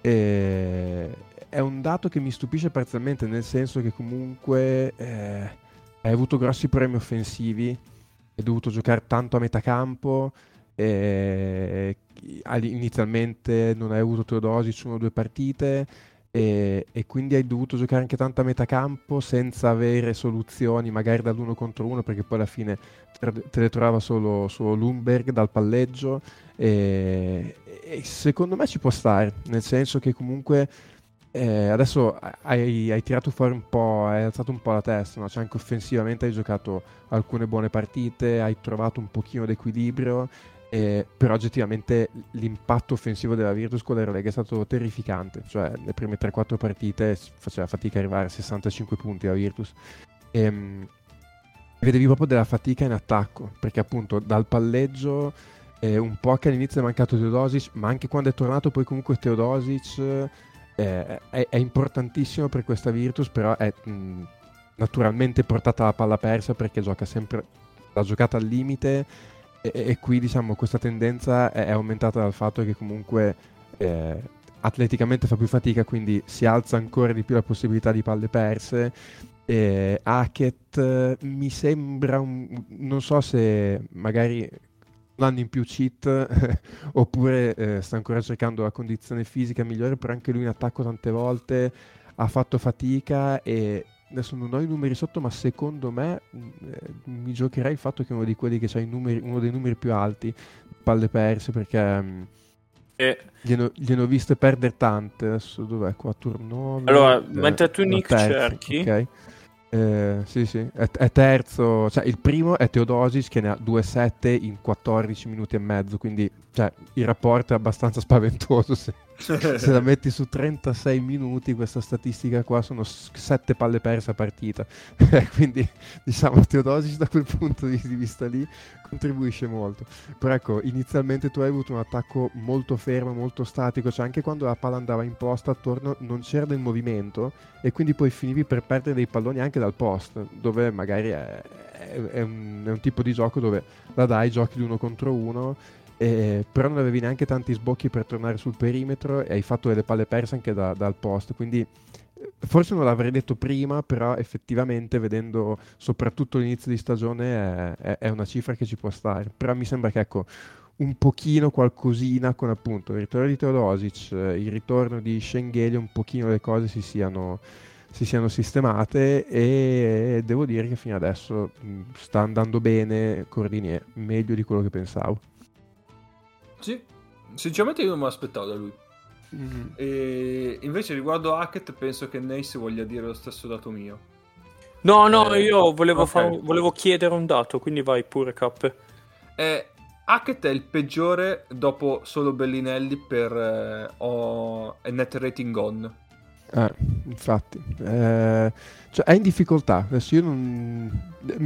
È un dato che mi stupisce parzialmente, nel senso che comunque hai avuto grossi premi offensivi, hai dovuto giocare tanto a metà campo, inizialmente non hai avuto Teodosic su 1 o 2 partite, e quindi hai dovuto giocare anche tanto a metacampo senza avere soluzioni magari dall'1 contro 1, perché poi alla fine te le trovava solo Lundberg dal palleggio, e secondo me ci può stare, nel senso che comunque adesso hai tirato fuori un po', hai alzato un po' la testa, no? Cioè anche offensivamente hai giocato alcune buone partite, hai trovato un pochino d'equilibrio, però oggettivamente l'impatto offensivo della Virtus con l'Eurolega è stato terrificante, cioè le prime 3-4 partite faceva fatica ad arrivare a 65 punti la Virtus, vedevi proprio della fatica in attacco, perché appunto dal palleggio un po' che all'inizio è mancato Teodosic, ma anche quando è tornato poi comunque Teodosic è importantissimo per questa Virtus, però è naturalmente portata alla palla persa, perché gioca sempre la giocata al limite. E qui diciamo questa tendenza è aumentata dal fatto che comunque atleticamente fa più fatica, quindi si alza ancora di più la possibilità di palle perse. Hackett mi sembra non so se magari un anno in più cheat oppure sta ancora cercando la condizione fisica migliore, però anche lui in attacco tante volte ha fatto fatica e adesso non ho i numeri sotto, ma secondo me mi giocherei il fatto che uno di quelli che ha uno dei numeri più alti, palle perse, perché gliene ho viste perdere tante. Adesso dov'è qua? Turno. Allora, mentre tu Nick terzo, cerchi, okay. Sì, è terzo, cioè il primo è Teodosic che ne ha 2-7 in 14 minuti e mezzo, quindi cioè, il rapporto è abbastanza spaventoso se la metti su 36 minuti questa statistica qua, sono 7 palle perse a partita quindi diciamo Teodosic da quel punto di vista lì contribuisce molto, però ecco, inizialmente tu hai avuto un attacco molto fermo, molto statico, cioè anche quando la palla andava in posta attorno non c'era del movimento e quindi poi finivi per perdere dei palloni anche dal post, dove magari è un tipo di gioco dove la dai, giochi di 1 contro 1, però non avevi neanche tanti sbocchi per tornare sul perimetro e hai fatto delle palle perse anche dal post, quindi forse non l'avrei detto prima, però effettivamente vedendo soprattutto l'inizio di stagione è una cifra che ci può stare, però mi sembra che ecco un pochino qualcosina con appunto il ritorno di Teodosic, il ritorno di Shengelia, un pochino le cose si siano sistemate e devo dire che fino adesso sta andando bene Cordinier, meglio di quello che pensavo. Sì, sinceramente io non me l'aspettavo da lui. Mm-hmm. E invece riguardo Hackett penso che Nace voglia dire lo stesso dato mio. No, io volevo, okay, volevo chiedere un dato, quindi vai pure Cap. Hackett è il peggiore dopo solo Bellinelli per net rating on. Infatti cioè è in difficoltà adesso, mi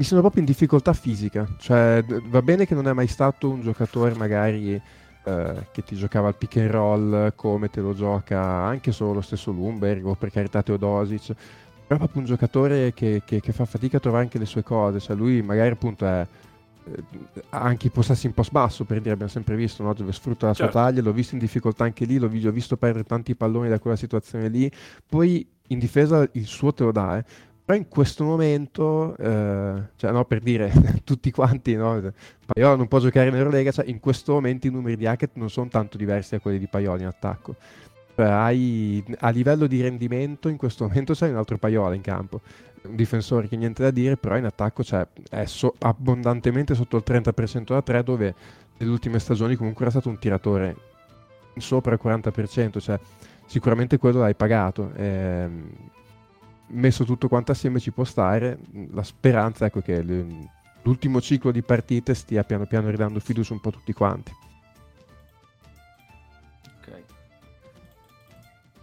sembra proprio in difficoltà fisica, cioè va bene che non è mai stato un giocatore magari che ti giocava il pick and roll come te lo gioca anche solo lo stesso Lundberg o per carità Teodosic, però è proprio un giocatore che fa fatica a trovare anche le sue cose, cioè lui magari appunto è anche i possessi in post basso, per dire, abbiamo sempre visto, no? Dove sfrutta la sua taglia, l'ho visto in difficoltà anche lì, l'ho visto perdere tanti palloni da quella situazione lì, poi in difesa il suo te lo dà, però in questo momento cioè no, per dire tutti quanti, no? Paioli non può giocare in Eurolega, cioè in questo momento i numeri di Hackett non sono tanto diversi da quelli di Paioli in attacco, cioè hai a livello di rendimento in questo momento c'è un altro Paioli in campo, un difensore che niente da dire, però in attacco cioè, è abbondantemente sotto il 30% da 3, dove nelle ultime stagioni comunque era stato un tiratore sopra il 40%, cioè sicuramente quello l'hai pagato, messo tutto quanto assieme ci può stare, la speranza ecco che l'ultimo ciclo di partite stia piano piano ridando fiducia un po' tutti quanti.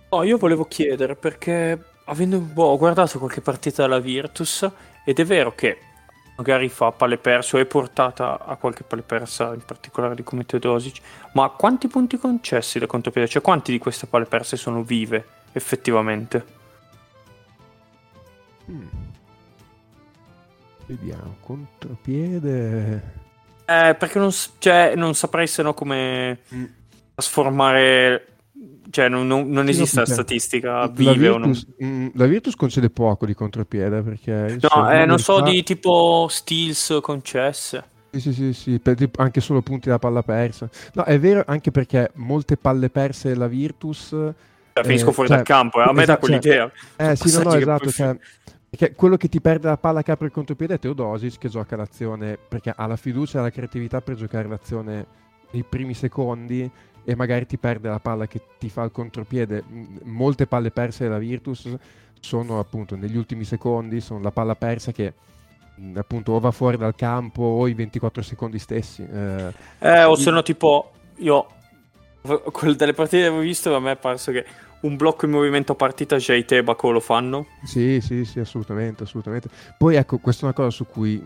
Ok. Io volevo chiedere perché ho guardato qualche partita della Virtus ed è vero che magari fa palle perse o è portata a qualche palle persa, in particolare di come Teodosic, ma quanti punti concessi da contropiede? Cioè quanti di queste palle perse sono vive effettivamente? Vediamo, contropiede... perché non saprei se no come trasformare... Cioè non esiste la statistica vive o no. La Virtus concede poco di contropiede perché... No, non so di tipo steals concesse. Sì, anche solo punti da palla persa. No, è vero anche perché molte palle perse della Virtus... finisco fuori dal campo, a me dà quell'idea. Esatto, cioè... Perché quello che ti perde la palla che apre il contropiede è Teodosic che gioca l'azione, perché ha la fiducia e la creatività per giocare l'azione nei primi secondi e magari ti perde la palla che ti fa il contropiede. Molte palle perse della Virtus sono appunto negli ultimi secondi, sono la palla persa che appunto o va fuori dal campo o i 24 secondi stessi o se no tipo io delle partite che avevo visto a me è parso che un blocco in movimento a partita già i Tebaco lo fanno. Sì, assolutamente. Poi ecco, questa è una cosa su cui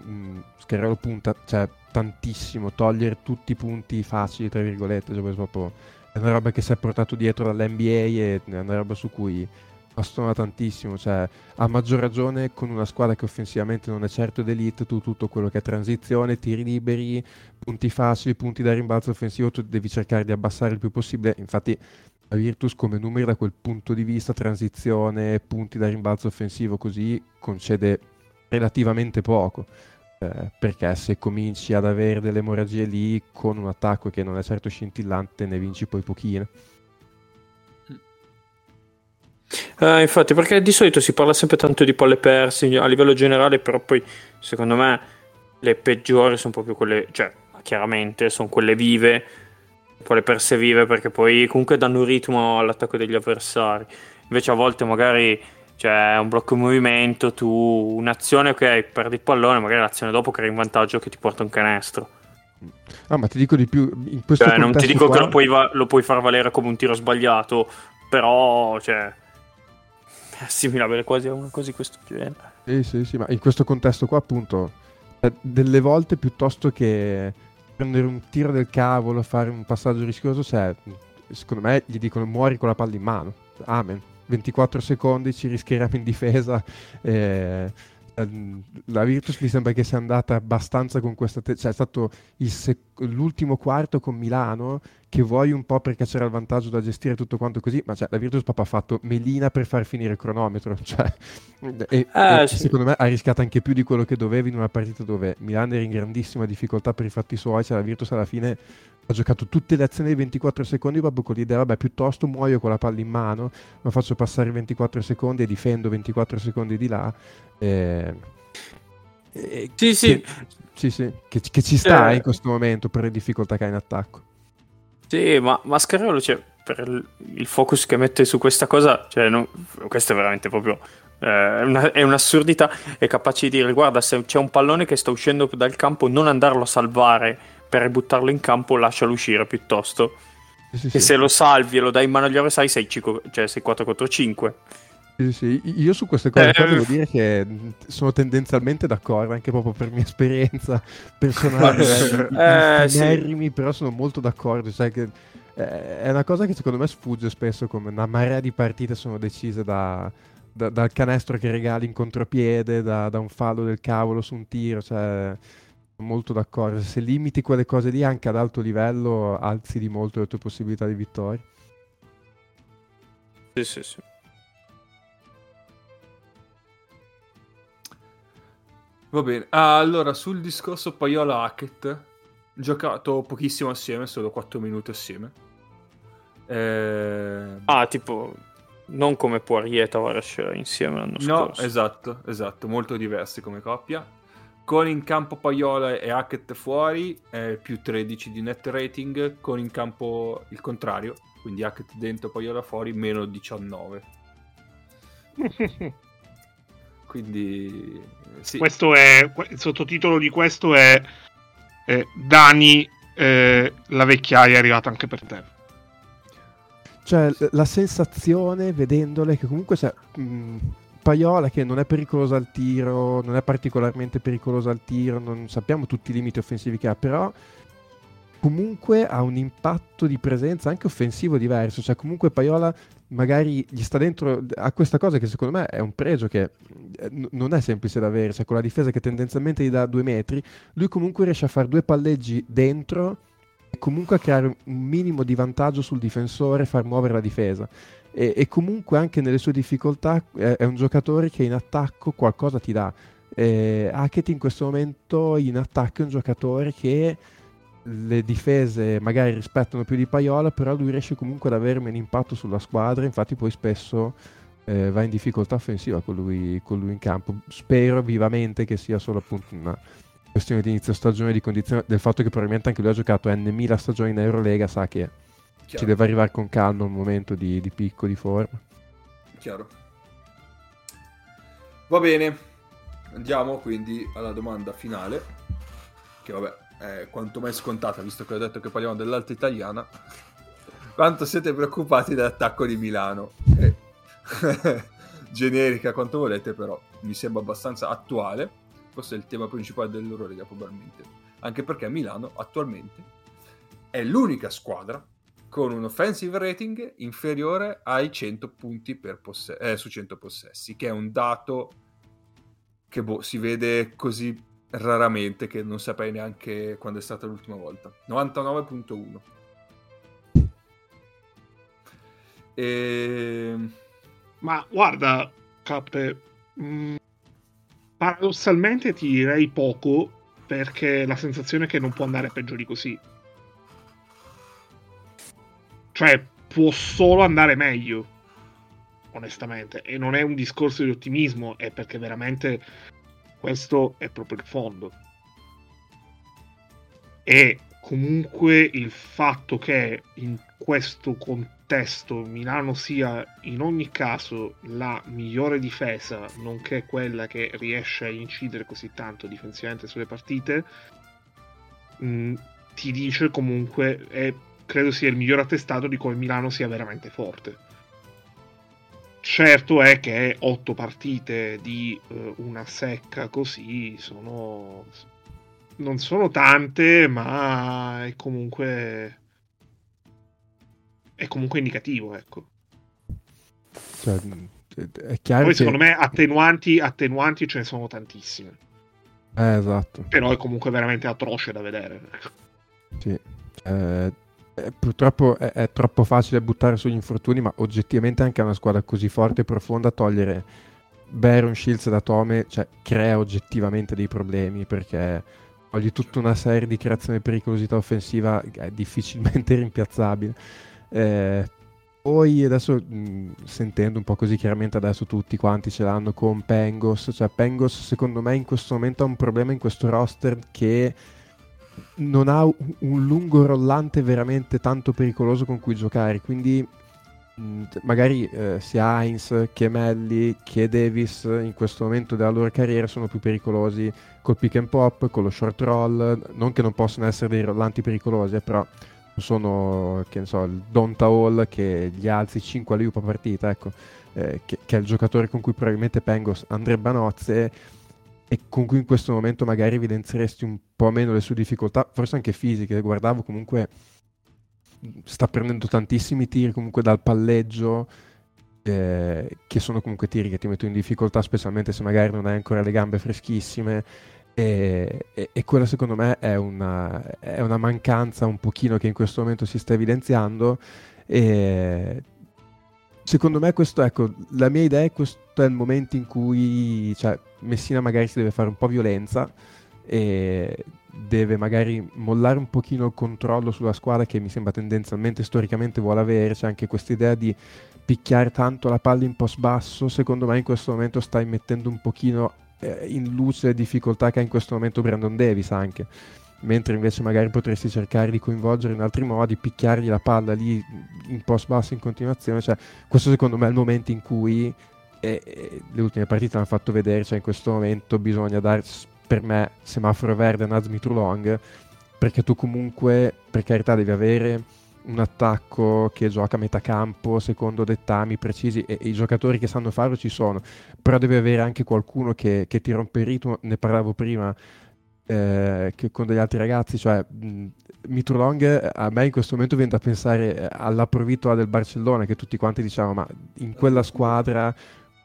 Scherrero punta, cioè tantissimo, togliere tutti i punti facili tra virgolette, cioè proprio è una roba che si è portato dietro dall'NBA e è una roba su cui bastona tantissimo, cioè a maggior ragione con una squadra che offensivamente non è certo d'elite, tu tutto quello che è transizione, tiri liberi, punti facili, punti da rimbalzo offensivo, tu devi cercare di abbassare il più possibile, infatti la Virtus come numeri da quel punto di vista, transizione, punti da rimbalzo offensivo così, concede relativamente poco, perché se cominci ad avere delle emorragie lì con un attacco che non è certo scintillante ne vinci poi pochino. Infatti, perché di solito si parla sempre tanto di palle perse a livello generale, però poi secondo me le peggiori sono proprio quelle, cioè chiaramente sono quelle vive, palle perse vive, perché poi comunque danno ritmo all'attacco degli avversari. Invece a volte magari c'è un blocco in movimento, tu un'azione, ok, perdi il pallone, magari l'azione dopo crei un vantaggio che ti porta un canestro. Ah, ma ti dico di più, in questo contesto non ti dico qua... che lo puoi far valere come un tiro sbagliato, però cioè assimilabile quasi a una cosa di questo genere. Sì, ma in questo contesto qua appunto delle volte piuttosto che prendere un tiro del cavolo, fare un passaggio rischioso, cioè, secondo me gli dicono muori con la palla in mano, amen, 24 secondi ci rischieriamo in difesa. La Virtus mi sembra che sia andata abbastanza con questa cioè è stato l'ultimo quarto con Milano, che vuoi un po' perché c'era il vantaggio da gestire tutto quanto così, ma cioè la Virtus papà ha fatto melina per far finire il cronometro, cioè, e sì. Secondo me ha rischiato anche più di quello che doveva in una partita dove Milano era in grandissima difficoltà per i fatti suoi, cioè la Virtus alla fine ha giocato tutte le azioni dei 24 secondi proprio con l'idea, vabbè, piuttosto muoio con la palla in mano, ma faccio passare 24 secondi e difendo 24 secondi di là. Che ci sta in questo momento per le difficoltà che ha in attacco. Sì, ma Mascherano, cioè, per il focus che mette su questa cosa, cioè, no, questo è veramente proprio è un'assurdità. È capace di dire, guarda, se c'è un pallone che sta uscendo dal campo, non andarlo a salvare per buttarlo in campo, lascialo uscire piuttosto. Sì. Se lo salvi e lo dai in mano agli avversari, sei 4 contro 5. Sì, io su queste cose devo dire che sono tendenzialmente d'accordo, anche proprio per mia esperienza personale, sì. Però sono molto d'accordo, cioè che è una cosa che secondo me sfugge spesso, come una marea di partite sono decise dal canestro che regali in contropiede, da un fallo del cavolo su un tiro, cioè molto d'accordo, se limiti quelle cose lì anche ad alto livello alzi di molto le tue possibilità di vittoria. Sì. Va bene, allora sul discorso Paiola Hackett, giocato pochissimo assieme, solo 4 minuti assieme. Tipo, non come Poirier e Tavares insieme l'anno scorso. No, esatto, molto diversi come coppia. Con in campo Paiola e Hackett fuori, più 13 di net rating, con in campo il contrario, quindi Hackett dentro, Paiola fuori, meno 19. Quindi sì. Questo è il sottotitolo di questo è Dani, la vecchiaia è arrivata anche per te. Cioè la sensazione vedendole che comunque c'è Paiola che non è pericolosa al tiro, non è particolarmente pericolosa al tiro, non sappiamo tutti i limiti offensivi che ha, però comunque ha un impatto di presenza anche offensivo diverso, cioè comunque Paiola magari gli sta dentro a questa cosa che secondo me è un pregio che non è semplice da avere, cioè con la difesa che tendenzialmente gli dà 2 metri, lui comunque riesce a fare 2 palleggi dentro e comunque a creare un minimo di vantaggio sul difensore, far muovere la difesa e comunque anche nelle sue difficoltà è un giocatore che in attacco qualcosa ti dà. Hackett in questo momento in attacco è un giocatore che le difese magari rispettano più di Paiola, però lui riesce comunque ad avere un impatto sulla squadra, infatti poi spesso va in difficoltà offensiva con lui in campo. Spero vivamente che sia solo appunto una questione di inizio stagione, di condizione, del fatto che probabilmente anche lui ha giocato N.000 stagioni in Eurolega, sa che Chiaro. Ci deve arrivare con calma un momento di picco di forma. Chiaro. Va bene, andiamo quindi alla domanda finale, che vabbè quanto mai scontata, visto che ho detto che parliamo dell'alta italiana. Quanto siete preoccupati dell'attacco di Milano? Generica quanto volete, però mi sembra abbastanza attuale. Questo è il tema principale dell'Eurolega probabilmente, anche perché Milano attualmente è l'unica squadra con un offensive rating inferiore ai 100 punti per su 100 possessi, che è un dato che si vede così raramente che non saprei neanche quando è stata l'ultima volta. 99.1. Ma guarda Cappe, paradossalmente ti direi poco, perché la sensazione è che non può andare peggio di così, cioè può solo andare meglio. onestamente, e non è un discorso di ottimismo, è perché veramente questo è proprio il fondo. E comunque il fatto che in questo contesto Milano sia in ogni caso la migliore difesa, nonché quella che riesce a incidere così tanto difensivamente sulle partite, ti dice comunque, e credo sia il miglior attestato di come Milano sia veramente forte. Certo è che 8 partite di una secca così non sono tante, ma è comunque indicativo, ecco. Cioè, è chiaro. Poi che... secondo me attenuanti ce ne sono tantissime. Esatto. Però è comunque veramente atroce da vedere. Sì. Purtroppo è troppo facile buttare sugli infortuni, ma oggettivamente anche a una squadra così forte e profonda togliere Baron, Shields da Tome, cioè, crea oggettivamente dei problemi, perché togli tutta una serie di creazione di pericolosità offensiva è difficilmente rimpiazzabile. Poi adesso sentendo un po' così, chiaramente adesso tutti quanti ce l'hanno con Pangos, cioè Pangos secondo me in questo momento ha un problema in questo roster, che non ha un lungo rollante veramente tanto pericoloso con cui giocare, quindi magari sia Hines che Melli che Davis in questo momento della loro carriera sono più pericolosi col pick and pop, con lo short roll, non che non possano essere dei rollanti pericolosi, però sono, che ne so, il Donta Hall che gli alzi 5 alley-oop a partita, ecco, che è il giocatore con cui probabilmente Pangos andrebbe a nozze e con cui in questo momento magari evidenzieresti un po' meno le sue difficoltà, forse anche fisiche. Guardavo, comunque sta prendendo tantissimi tiri comunque dal palleggio, che sono comunque tiri che ti mettono in difficoltà, specialmente se magari non hai ancora le gambe freschissime. E quella secondo me è una mancanza un pochino che in questo momento si sta evidenziando, e secondo me questo, ecco, la mia idea è questo è il momento in cui, cioè, Messina magari si deve fare un po' violenza e deve magari mollare un pochino il controllo sulla squadra, che mi sembra tendenzialmente storicamente vuole avere. C'è anche questa idea di picchiare tanto la palla in post basso, secondo me in questo momento stai mettendo un pochino in luce le difficoltà che ha in questo momento Brandon Davis, anche mentre invece magari potresti cercare di coinvolgere in altri modi, picchiargli la palla lì in post basso in continuazione. Cioè, questo secondo me è il momento in cui le ultime partite hanno fatto vedere, cioè in questo momento bisogna dare, per me, semaforo verde a Nazmi Too Long, perché tu comunque, per carità, devi avere un attacco che gioca a metà campo secondo dettami precisi, e i giocatori che sanno farlo ci sono, però deve avere anche qualcuno che ti rompe il ritmo. Ne parlavo prima che con degli altri ragazzi, cioè Too Long a me in questo momento viene da pensare alla Provitola del Barcellona, che tutti quanti diciamo, ma in quella squadra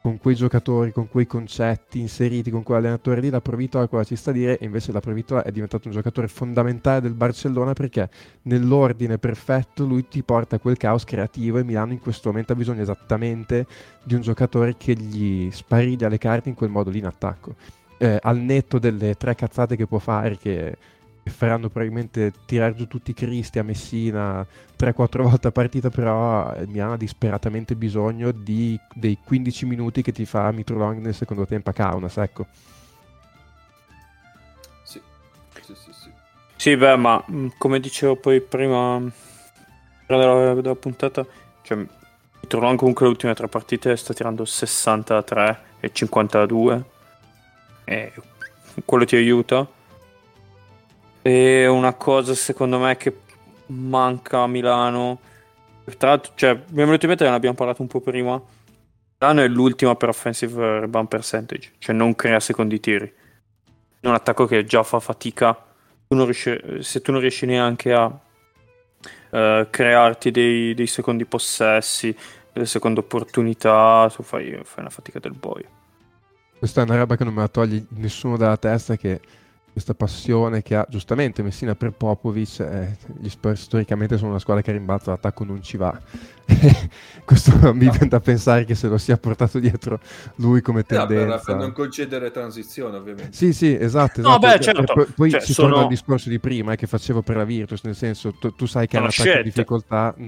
con quei giocatori, con quei concetti inseriti, con quell'allenatore lì, la Provitola cosa ci sta a dire? E invece la Provitola è diventato un giocatore fondamentale del Barcellona, perché nell'ordine perfetto lui ti porta a quel caos creativo, e Milano in questo momento ha bisogno esattamente di un giocatore che gli spariglia le carte in quel modo lì in attacco, al netto delle 3 cazzate che può fare, che faranno probabilmente tirare giù tutti i cristi a Messina 3-4 volte a partita, però Milano ha disperatamente bisogno dei 15 minuti che ti fa Too Long nel secondo tempo a Kaunas, ecco. Sì, beh, ma come dicevo poi prima della puntata, cioè Too Long comunque le ultime 3 partite sta tirando 63 e 52 e quello ti aiuta. E una cosa secondo me che manca a Milano, tra l'altro, cioè, mi è venuto in mente, ne abbiamo parlato un po' prima, Milano è l'ultima per offensive rebound percentage, cioè non crea secondi tiri, è un attacco che già fa fatica. Se tu non riesci neanche a crearti dei secondi possessi, delle seconde opportunità, tu fai una fatica del boio. Questa è una roba che non me la toglie nessuno dalla testa, che questa passione che ha giustamente Messina per Popovic. Gli Spurs storicamente sono una squadra che rimbalza l'attacco non ci va. Questo mi viene da pensare che se lo sia portato dietro lui come tendenza, per non concedere transizione ovviamente. Sì esatto. No, beh, certo. Poi cioè, si torna al discorso di prima che facevo per la Virtus, nel senso tu sai che è un attacco di difficoltà, sì.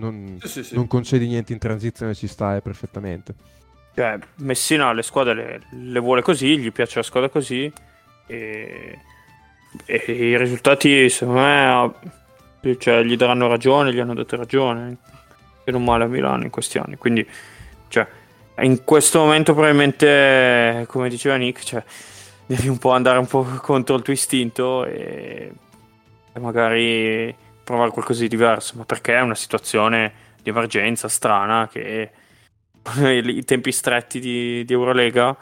Non concedi niente in transizione, ci sta perfettamente. Messina le squadre le vuole così, gli piace la squadra così e i risultati secondo me cioè, gli daranno ragione, gli hanno dato ragione e non male a Milano in questi anni, quindi cioè, in questo momento probabilmente come diceva Nick cioè, devi un po' andare un po' contro il tuo istinto e magari provare qualcosa di diverso, ma perché è una situazione di emergenza strana che i tempi stretti di Eurolega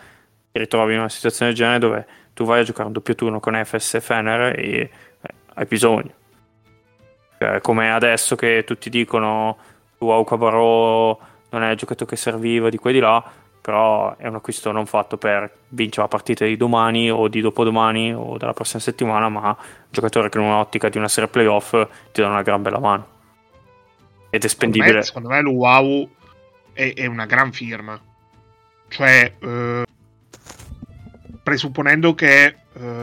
ti ritrovi in una situazione del genere dove tu vai a giocare un doppio turno con Efes e Fener e hai bisogno, cioè, come adesso che tutti dicono wow, Cabarò non è il giocatore che serviva di qua e di là, però è un acquisto non fatto per vincere la partita di domani o di dopodomani o della prossima settimana, ma un giocatore che in un'ottica di una serie playoff ti dà una gran bella mano ed è spendibile. Secondo me lo wow è una gran firma, cioè presupponendo che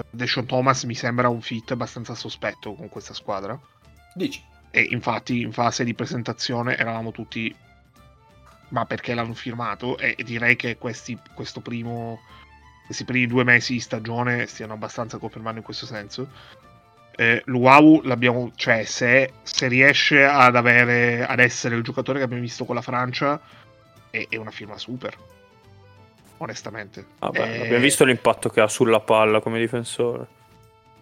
Deshaun Thomas mi sembra un fit abbastanza sospetto con questa squadra, dici? E infatti in fase di presentazione eravamo tutti ma perché l'hanno firmato, e direi che questi primi 2 mesi di stagione stiano abbastanza confermando in questo senso. Luau l'abbiamo, cioè se riesce ad essere il giocatore che abbiamo visto con la Francia è una firma super onestamente. Abbiamo visto l'impatto che ha sulla palla come difensore.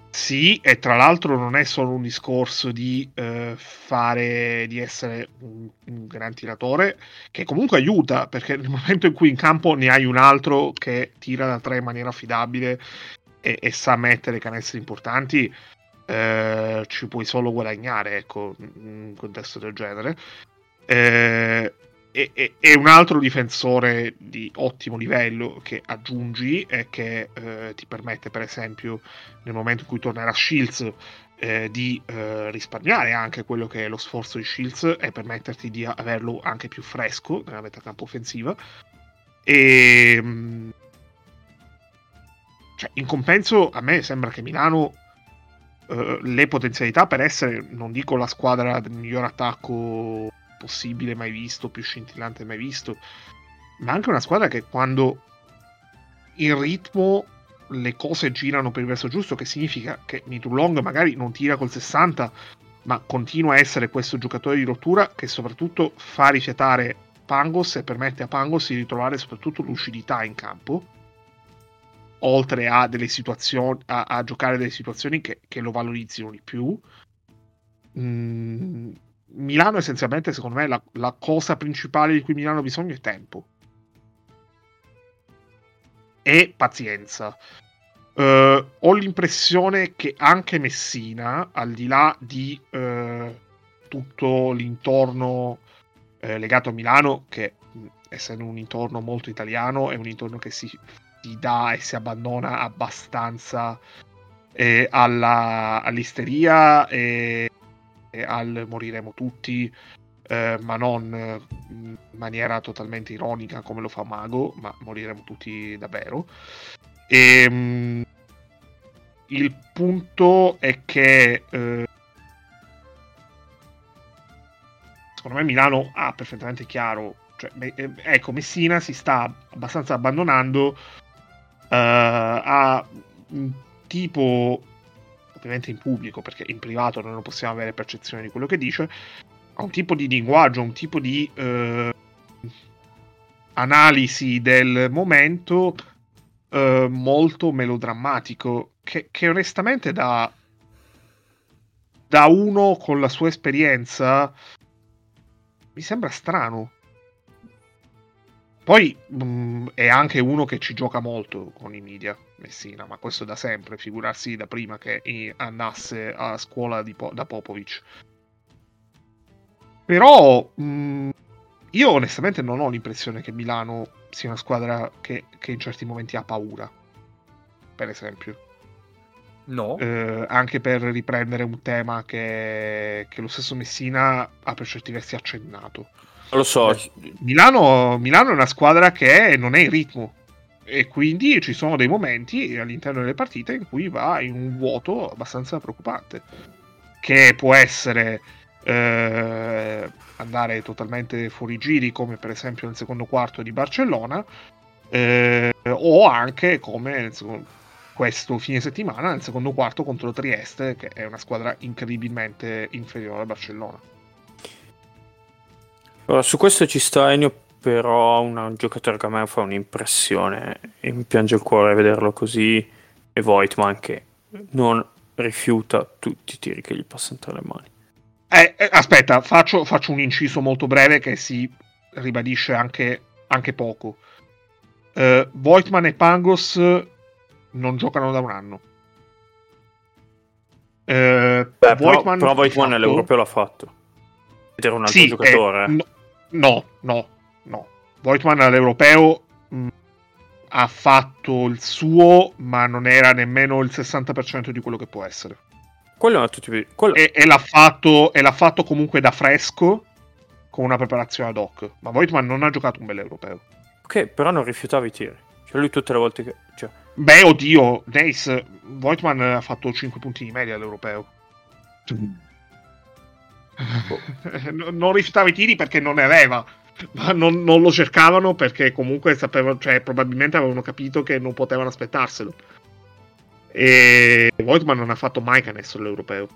Sì, e tra l'altro non è solo un discorso di essere un gran tiratore, che comunque aiuta, perché nel momento in cui in campo ne hai un altro che tira da tre in maniera affidabile e sa mettere canestri importanti, ci puoi solo guadagnare, ecco, in un contesto del genere. È un altro difensore di ottimo livello che aggiungi e che ti permette per esempio nel momento in cui tornerà Shields di risparmiare anche quello che è lo sforzo di Shields e permetterti di averlo anche più fresco nella metà campo offensiva. E cioè, in compenso a me sembra che Milano le potenzialità per essere, non dico la squadra del miglior attacco possibile mai visto, più scintillante mai visto, ma anche una squadra che quando in ritmo le cose girano per il verso giusto, che significa che Mitrulong magari non tira col 60 ma continua a essere questo giocatore di rottura che soprattutto fa rifiatare Pangos e permette a Pangos di ritrovare soprattutto lucidità in campo, oltre a delle situazioni a giocare delle situazioni che lo valorizzino di più. Milano essenzialmente, secondo me, la cosa principale di cui Milano ha bisogno è tempo e pazienza. Ho l'impressione che anche Messina, al di là di tutto l'intorno legato a Milano, che essendo un intorno molto italiano, è un intorno che si dà e si abbandona abbastanza all'isteria e al moriremo tutti, ma non in maniera totalmente ironica come lo fa Mago, ma moriremo tutti davvero. E il punto è che secondo me Milano ha perfettamente chiaro, cioè, ecco, Messina si sta abbastanza abbandonando a un tipo, ovviamente in pubblico, perché in privato non possiamo avere percezione di quello che dice, ha un tipo di linguaggio, un tipo di analisi del momento molto melodrammatico, che onestamente da uno con la sua esperienza mi sembra strano. Poi è anche uno che ci gioca molto con i media, Messina, ma questo da sempre, figurarsi da prima che andasse a scuola da Popovic. Però io onestamente non ho l'impressione che Milano sia una squadra che in certi momenti ha paura, per esempio. No. Anche per riprendere un tema che lo stesso Messina ha per certi versi accennato. Lo so. Milano è una squadra che non è in ritmo e quindi ci sono dei momenti all'interno delle partite in cui va in un vuoto abbastanza preoccupante, che può essere andare totalmente fuori giri, come per esempio nel secondo quarto di Barcellona, o anche come questo fine settimana nel secondo quarto contro Trieste, che è una squadra incredibilmente inferiore a Barcellona. Allora, su questo ci sta Ennio, però un giocatore che a me fa un'impressione e mi piange il cuore vederlo così, e Voigtman, che non rifiuta tutti i tiri che gli passano tra le mani. Aspetta, faccio un inciso molto breve che si ribadisce anche poco. Voigtman e Pangos non giocano da un anno. Però Voigtman all'Europeo l'ha fatto. Ed era un altro giocatore. No. Voigtman all'Europeo ha fatto il suo, ma non era nemmeno il 60% di quello che può essere. Quello è un altro tipo di... E l'ha fatto comunque da fresco, con una preparazione ad hoc. Ma Voigtman non ha giocato un bel Europeo. Ok, però non rifiutava i tiri. Cioè lui tutte le volte che... Cioè... Beh, oddio, Neis, Voigtman ha fatto 5 punti di media all'Europeo. Non rifiutava i tiri perché non ne aveva, ma non lo cercavano perché comunque sapevano, cioè probabilmente avevano capito che non potevano aspettarselo. E Voigtman non ha fatto mai canestro all'Europeo.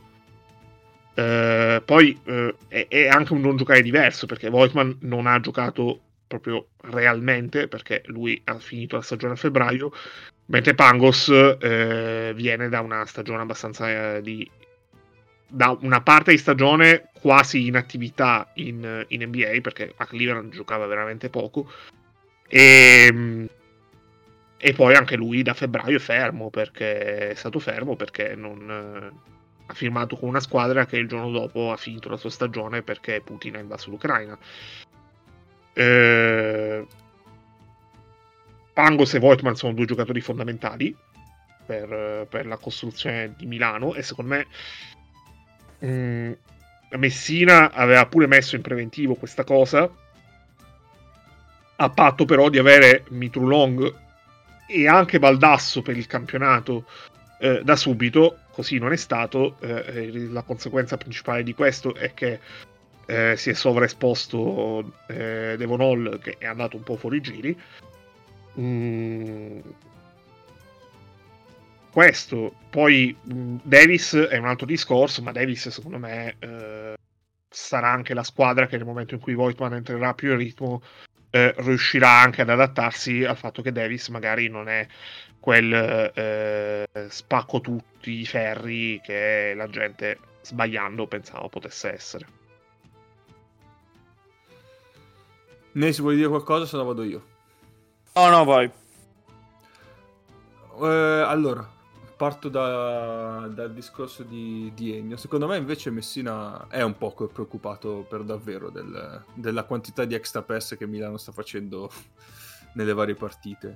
Poi è anche un non giocare diverso, perché Voigtman non ha giocato proprio realmente, perché lui ha finito la stagione a febbraio, mentre Pangos viene da una stagione abbastanza da una parte di stagione quasi in attività in NBA, perché a Cleveland giocava veramente poco, e poi anche lui da febbraio è stato fermo perché non ha firmato con una squadra che il giorno dopo ha finito la sua stagione perché Putin ha invaso l'Ucraina. Pangos e Voigtman sono due giocatori fondamentali per la costruzione di Milano, e secondo me Messina aveva pure messo in preventivo questa cosa, a patto però di avere Mitrulong e anche Baldasso per il campionato da subito. Così non è stato. La conseguenza principale di questo è che si è sovraesposto Devon Hall, che è andato un po' fuori giri. Questo poi Davis è un altro discorso, ma Davis secondo me sarà anche la squadra che nel momento in cui Voigtman entrerà più in ritmo riuscirà anche ad adattarsi al fatto che Davis magari non è quel spacco tutti i ferri che la gente sbagliando pensava potesse essere. Nei, se vuoi dire qualcosa, se no vado io. No, vai. Allora parto dal discorso di Ennio. Secondo me invece Messina è un poco preoccupato per davvero della quantità di extra pass che Milano sta facendo nelle varie partite,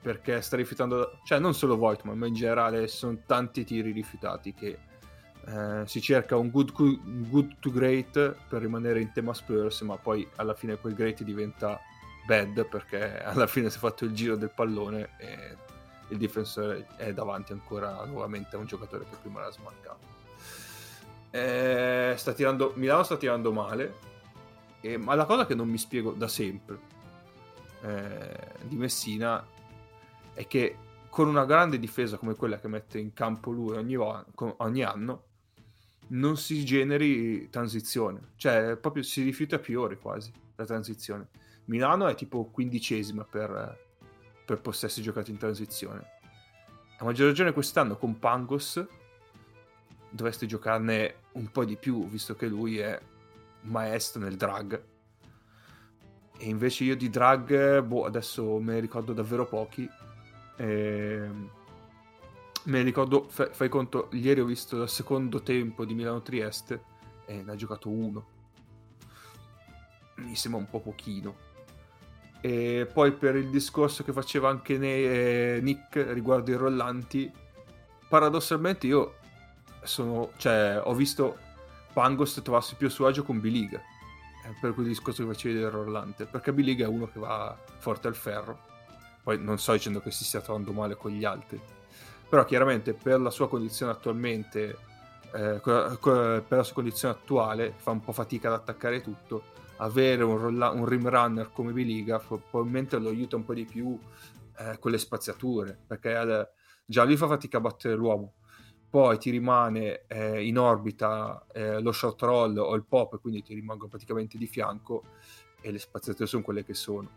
perché sta rifiutando, cioè non solo Voigtman ma in generale sono tanti tiri rifiutati, che si cerca un good to great per rimanere in tema Spurs, ma poi alla fine quel great diventa bad perché alla fine si è fatto il giro del pallone e il difensore è davanti ancora nuovamente a un giocatore che prima l'ha smarcato. Milano sta tirando male, ma la cosa che non mi spiego da sempre di Messina è che con una grande difesa come quella che mette in campo lui ogni anno non si generi transizione, cioè proprio si rifiuta a priori quasi la transizione. Milano è tipo 15ª per possessi giocati in transizione. A maggior ragione quest'anno con Pangos dovresti giocarne un po' di più, visto che lui è un maestro nel drag, e invece io di drag adesso me ne ricordo davvero pochi. Me ne ricordo, fai conto, ieri ho visto il secondo tempo di Milano-Trieste e ne ha giocato uno, mi sembra un po' pochino. E poi per il discorso che faceva anche Nick riguardo i rollanti, paradossalmente io sono, cioè, ho visto Pangos trovarsi più a suo agio con Biliga, per quel discorso che facevi del rollante, perché Biliga è uno che va forte al ferro. Poi non sto dicendo che si stia trovando male con gli altri, però chiaramente per la sua condizione attualmente, per la sua condizione attuale fa un po' fatica ad attaccare tututto. Avere un rim runner come Biliga probabilmente lo aiuta un po' di più con le spaziature, perché già lui fa fatica a battere l'uomo, poi ti rimane in orbita lo short roll o il pop, quindi ti rimangono praticamente di fianco e le spaziature sono quelle che sono.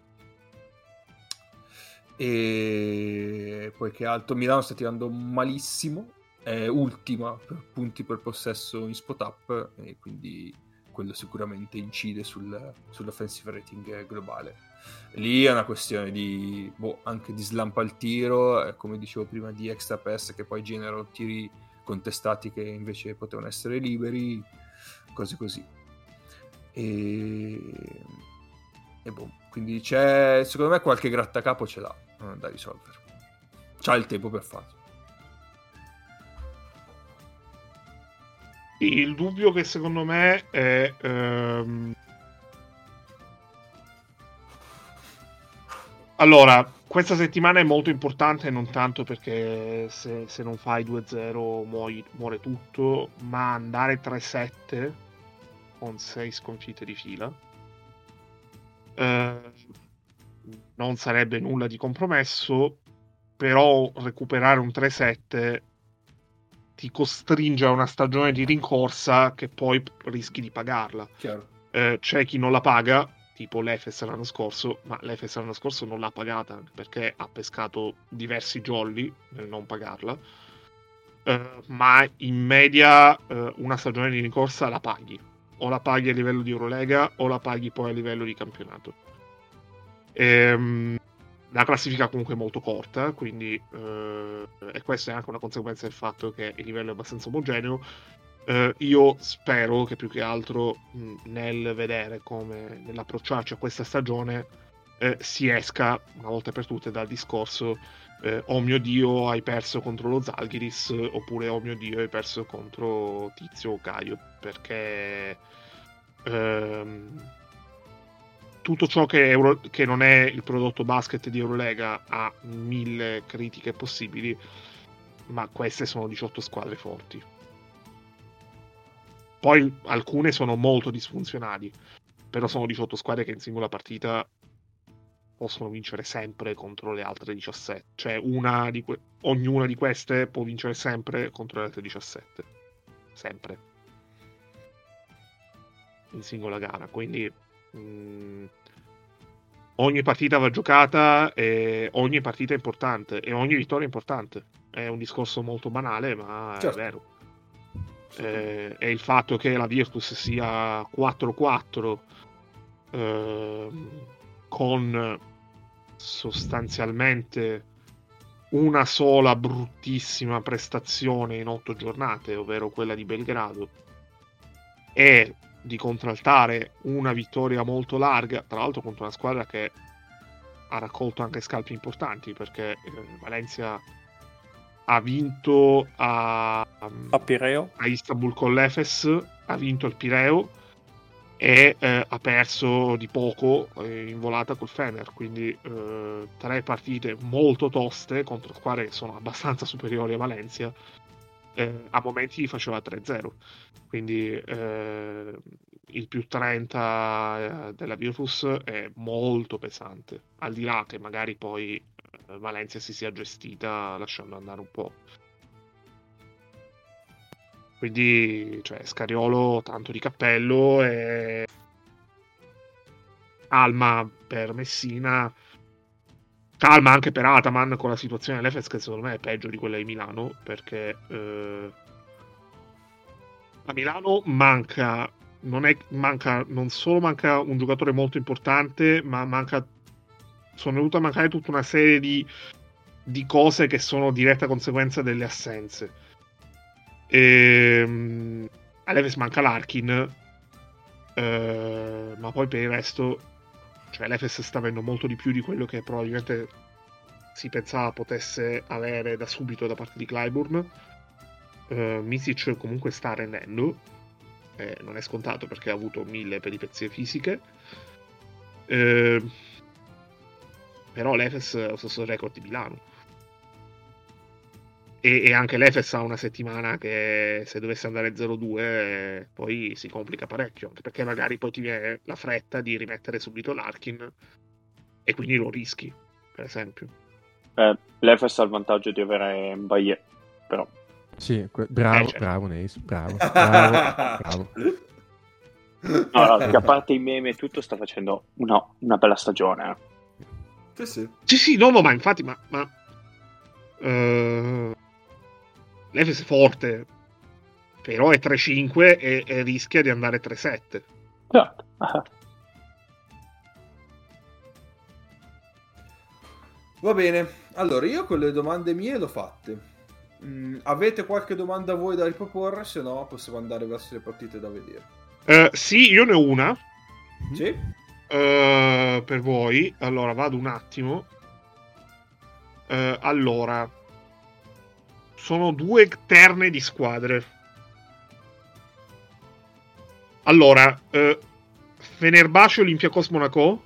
E poi che altro? Milano sta tirando malissimo, è ultima per punti per possesso in spot up, e quindi quello sicuramente incide sull'offensive rating globale. Lì è una questione di anche di slampa al tiro, come dicevo prima, di extra pass che poi generano tiri contestati che invece potevano essere liberi, cose così. E quindi c'è, secondo me, qualche grattacapo ce l'ha da risolvere, c'ha il tempo per farlo. Il dubbio che secondo me è allora, questa settimana è molto importante, non tanto perché se non fai 2-0 muore tutto, ma andare 3-7 con 6 sconfitte di fila non sarebbe nulla di compromesso, però recuperare un 3-7 ti costringe a una stagione di rincorsa che poi rischi di pagarla. C'è chi non la paga, tipo l'Efes l'anno scorso, ma l'Efes l'anno scorso non l'ha pagata perché ha pescato diversi jolly nel non pagarla, ma in media una stagione di rincorsa la paghi, o la paghi a livello di Eurolega o la paghi poi a livello di campionato. La classifica comunque è molto corta, quindi e questa è anche una conseguenza del fatto che il livello è abbastanza omogeneo. Io spero che più che altro nel vedere come, nell'approcciarci a questa stagione, si esca una volta per tutte dal discorso oh mio Dio hai perso contro lo Zalgiris, oppure oh mio Dio hai perso contro Tizio o Caio, perché tutto ciò che non è il prodotto basket di Eurolega ha 1000 critiche possibili, ma queste sono 18 squadre forti. Poi alcune sono molto disfunzionali, però sono 18 squadre che in singola partita possono vincere sempre contro le altre 17. Cioè ognuna di queste può vincere sempre contro le altre 17. Sempre. In singola gara, quindi ogni partita va giocata e ogni partita è importante e ogni vittoria è importante. È un discorso molto banale, ma certo, è vero. E il fatto che la Virtus sia 4-4 con sostanzialmente una sola bruttissima prestazione in 8 giornate, ovvero quella di Belgrado, è di contraltare una vittoria molto larga, tra l'altro contro una squadra che ha raccolto anche scalpi importanti, perché Valencia ha vinto a Pireo, a Istanbul con l'Efes, ha vinto il Pireo e ha perso di poco in volata col Fener, quindi 3 partite molto toste contro squadre che sono abbastanza superiori a Valencia. A momenti faceva 3-0, quindi il più 30 della Virtus è molto pesante, al di là che magari poi Valencia si sia gestita lasciando andare un po', quindi cioè, Scariolo tanto di cappello e calma per Messina, calma anche per Ataman con la situazione dell'Efes, che secondo me è peggio di quella di Milano, perché a Milano manca un giocatore molto importante, ma sono venuto a mancare tutta una serie di cose che sono diretta conseguenza delle assenze. All'Efes manca Larkin, ma poi per il resto, cioè l'Efes sta avendo molto di più di quello che probabilmente si pensava potesse avere da subito da parte di Clyburn. Misic comunque sta rendendo, non è scontato perché ha avuto 1000 peripezie fisiche, però l'Efes ha lo stesso record di Milano, e anche l'Efes ha una settimana che se dovesse andare 0-2 poi si complica parecchio, anche perché magari poi ti viene la fretta di rimettere subito Larkin e quindi lo rischi, per esempio. L'Efes ha il vantaggio di avere Mbaye, però sì, bravo, certo. Bravo Neis, bravo. No, che a parte i meme e tutto sta facendo una bella stagione. Sì, no, ma infatti ma l'Efes è forte, però è 3-5 e rischia di andare 3-7. Certo. Va bene, allora io con le domande mie l'ho fatte. Avete qualche domanda voi da riproporre? Se no possiamo andare verso le partite da vedere. Sì, io ne ho una. Sì? Per voi. Allora vado un attimo. Allora, sono due terne di squadre. Allora, Fenerbahce, Olympiacos, Monaco.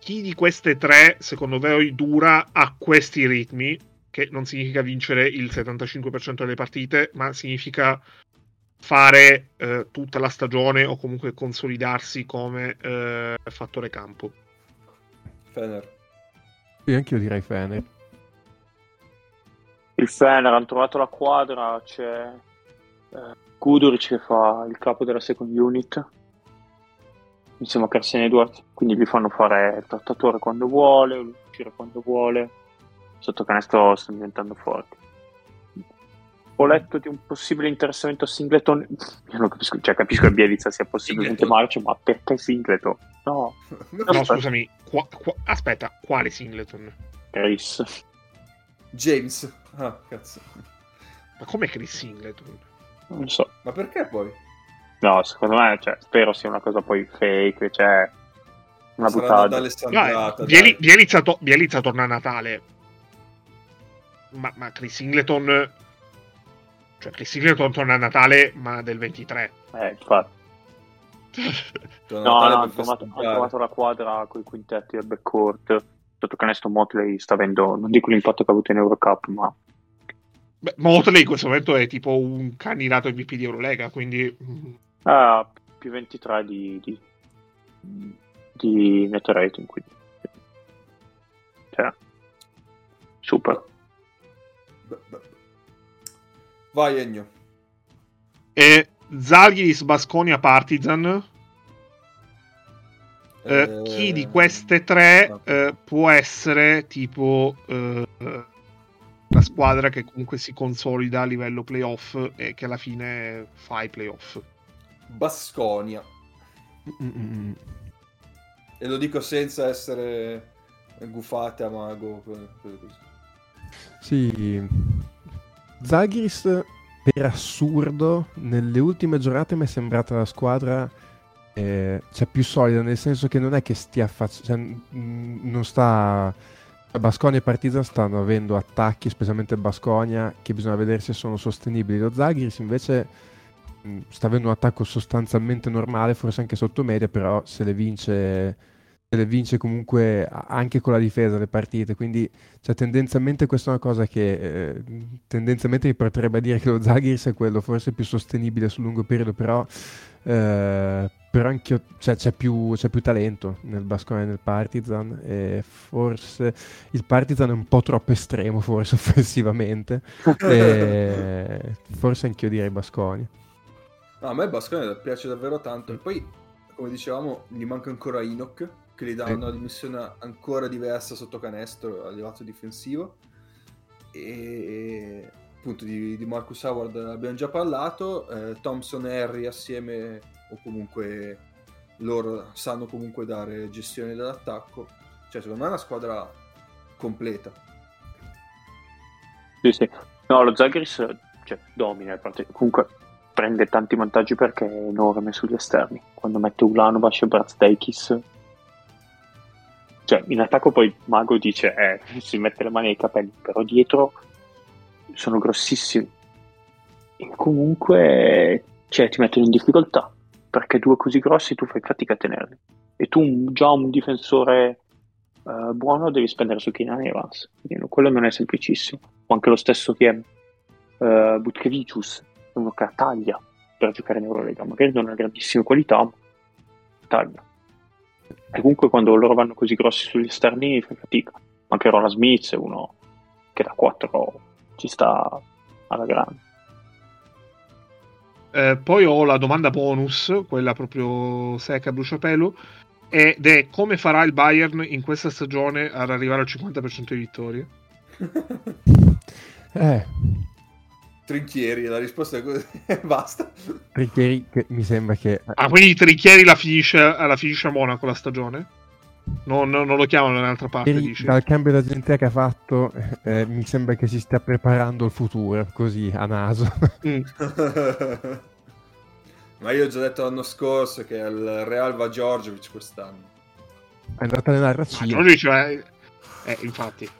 Chi di queste tre secondo voi dura a questi ritmi? Che non significa vincere il 75% delle partite, ma significa fare tutta la stagione o comunque consolidarsi come fattore campo. Fener. Io anch'io direi Fener. Il Fener, hanno trovato la quadra, c'è Guduric che fa il capo della second unit, insieme a Carson Edwards, quindi gli fanno fare il trattatore quando vuole, uscire quando vuole. Sotto canestro stanno diventando forti. Ho letto di un possibile interessamento a Singleton. Io non capisco, cioè capisco che Bielitsa sia possibilmente marcio, ma perché Singleton? No, scusami, aspetta, quale Singleton? Chris James. Ah, cazzo. Ma com'è Chris Singleton? Non so. Ma perché poi? No, secondo me, cioè, spero sia una cosa poi fake, cioè una buttata. Bielitsa torna a Natale. Ma Chris Singleton torna a Natale, ma del 23. Infatti. No, hanno trovato la quadra con i quintetti del backcourt. Sotto canestro Motley sta avendo, non dico l'impatto che ha avuto in Eurocup, ma... Beh, Motley in questo momento è tipo un candidato MVP di Eurolega, quindi... Ah, più 23 di net rating, quindi... Cioè, super. Vai Ennio. E Zalgiris, Baskonia, Partizan. Chi di queste tre può essere tipo la squadra che comunque si consolida a livello playoff e che alla fine fa i playoff? Baskonia. E lo dico senza essere gufate a mago. Sì, Zalgiris per assurdo nelle ultime giornate mi è sembrata la squadra cioè più solida, nel senso che non è che stia Baskonia e Partizan stanno avendo attacchi, specialmente Baskonia, che bisogna vedere se sono sostenibili. Lo Zalgiris invece sta avendo un attacco sostanzialmente normale, forse anche sotto media, però se le vince comunque anche con la difesa le partite, quindi cioè, tendenzialmente questa è una cosa che tendenzialmente mi porterebbe a dire che lo Zalgiris è quello forse più sostenibile sul lungo periodo, però anche cioè, c'è più talento nel Baskonia e nel Partizan, e forse il Partizan è un po' troppo estremo forse offensivamente e forse anch'io direi Baskonia. No, a me Baskonia piace davvero tanto, e poi come dicevamo gli manca ancora Inok, che gli dà una dimensione ancora diversa sotto canestro a livello difensivo, e appunto di Marcus Howard abbiamo già parlato. Thompson e Harry assieme, o comunque loro sanno comunque dare gestione dell'attacco, cioè secondo me è una squadra completa. Sì. No, lo Zalgiris cioè, domina, comunque prende tanti vantaggi perché è enorme sugli esterni, quando mette Ulanovac e Brazdakis Cioè, in attacco poi Mago dice, si mette le mani ai capelli, però dietro sono grossissimi. E comunque, cioè, ti mettono in difficoltà, perché due così grossi tu fai fatica a tenerli. E tu già un difensore buono devi spendere su Keenan Evans. Quello non è semplicissimo. O anche lo stesso che è Butkevicius, uno che taglia per giocare in Eurolega. Magari non ha grandissime qualità, ma taglia. E comunque quando loro vanno così grossi sugli esterni fai fatica. Anche Roland Smith è uno che da 4 ci sta alla grande. Poi ho la domanda bonus, quella proprio secca, bruciapelo, ed è come farà il Bayern in questa stagione ad arrivare al 50% di vittorie? Trinchieri, la risposta è così. Basta. Trinchieri, che mi sembra che... Ah, quindi Trinchieri la finisce a Monaco la stagione? Non lo chiamano da un'altra parte, dice. Dal cambio d'agenzia che ha fatto, mi sembra che si stia preparando il futuro, così, a naso. Ma io ho già detto l'anno scorso che il Real va Djordjevic quest'anno. È andata nella razzia. Djordjevic, infatti.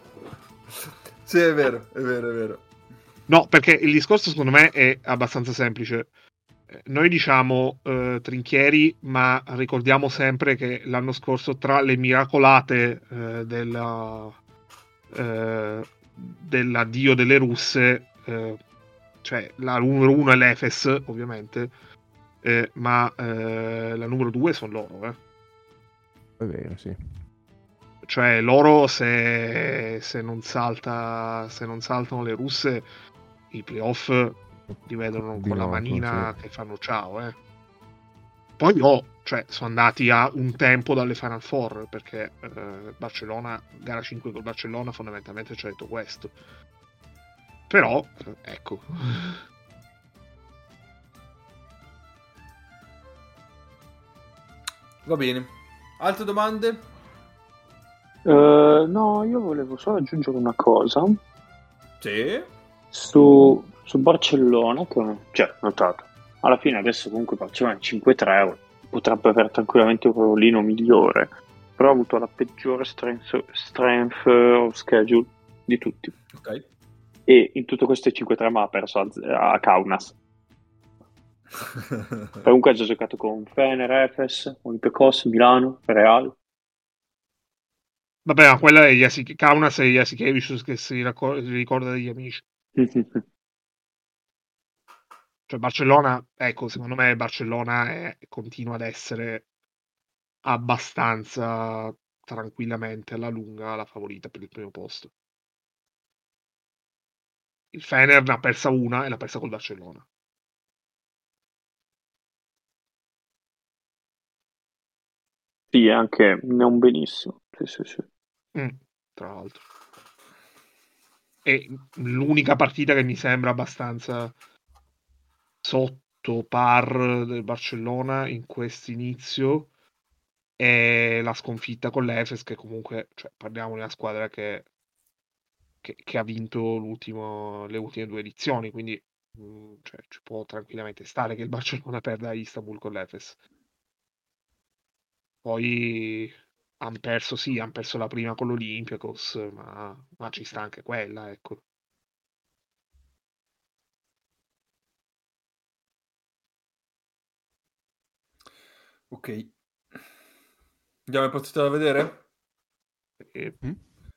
Sì, è vero. No, perché il discorso secondo me è abbastanza semplice. Noi diciamo Trinchieri, ma ricordiamo sempre che l'anno scorso tra le miracolate dell'addio delle russe, cioè la numero 1 è l'Efes ovviamente, ma la numero 2 sono loro. È vero, sì. Cioè loro se non saltano le russe i playoff li vedono con la manina, sì. Che fanno ciao, Poi cioè sono andati a un tempo dalle Final Four, perché Barcellona, gara 5 col Barcellona fondamentalmente ci ha detto questo. Però, ecco. Va bene. Altre domande? No, io volevo solo aggiungere una cosa. Sì? Su Barcellona, che cioè, notato, alla fine adesso comunque Barcellona 5-3, potrebbe avere tranquillamente un ruolino migliore, però ha avuto la peggiore strength of schedule di tutti. Okay. E in tutto questo 5-3 ma ha perso a Kaunas. Comunque ha già giocato con Fener, Efes, Olympiacos, Milano, Real. Vabbè, ma quella è Kaunas e Jasikevicius che si ricorda degli amici. Cioè Barcellona, ecco, secondo me Barcellona continua ad essere abbastanza tranquillamente alla lunga la favorita per il primo posto. Il Fener ne ha persa una e l'ha persa col Barcellona. Sì, anche non benissimo. Sì. Tra l'altro è l'unica partita che mi sembra abbastanza sotto par del Barcellona in questo inizio è la sconfitta con l'Efes, che comunque, cioè, parliamo di una squadra che ha vinto le ultime 2 edizioni, quindi cioè, ci può tranquillamente stare che il Barcellona perda a Istanbul con l'Efes. Poi han perso la prima con l'Olympiacos, ma ci sta anche quella, ecco. Ok, andiamo in partita da vedere?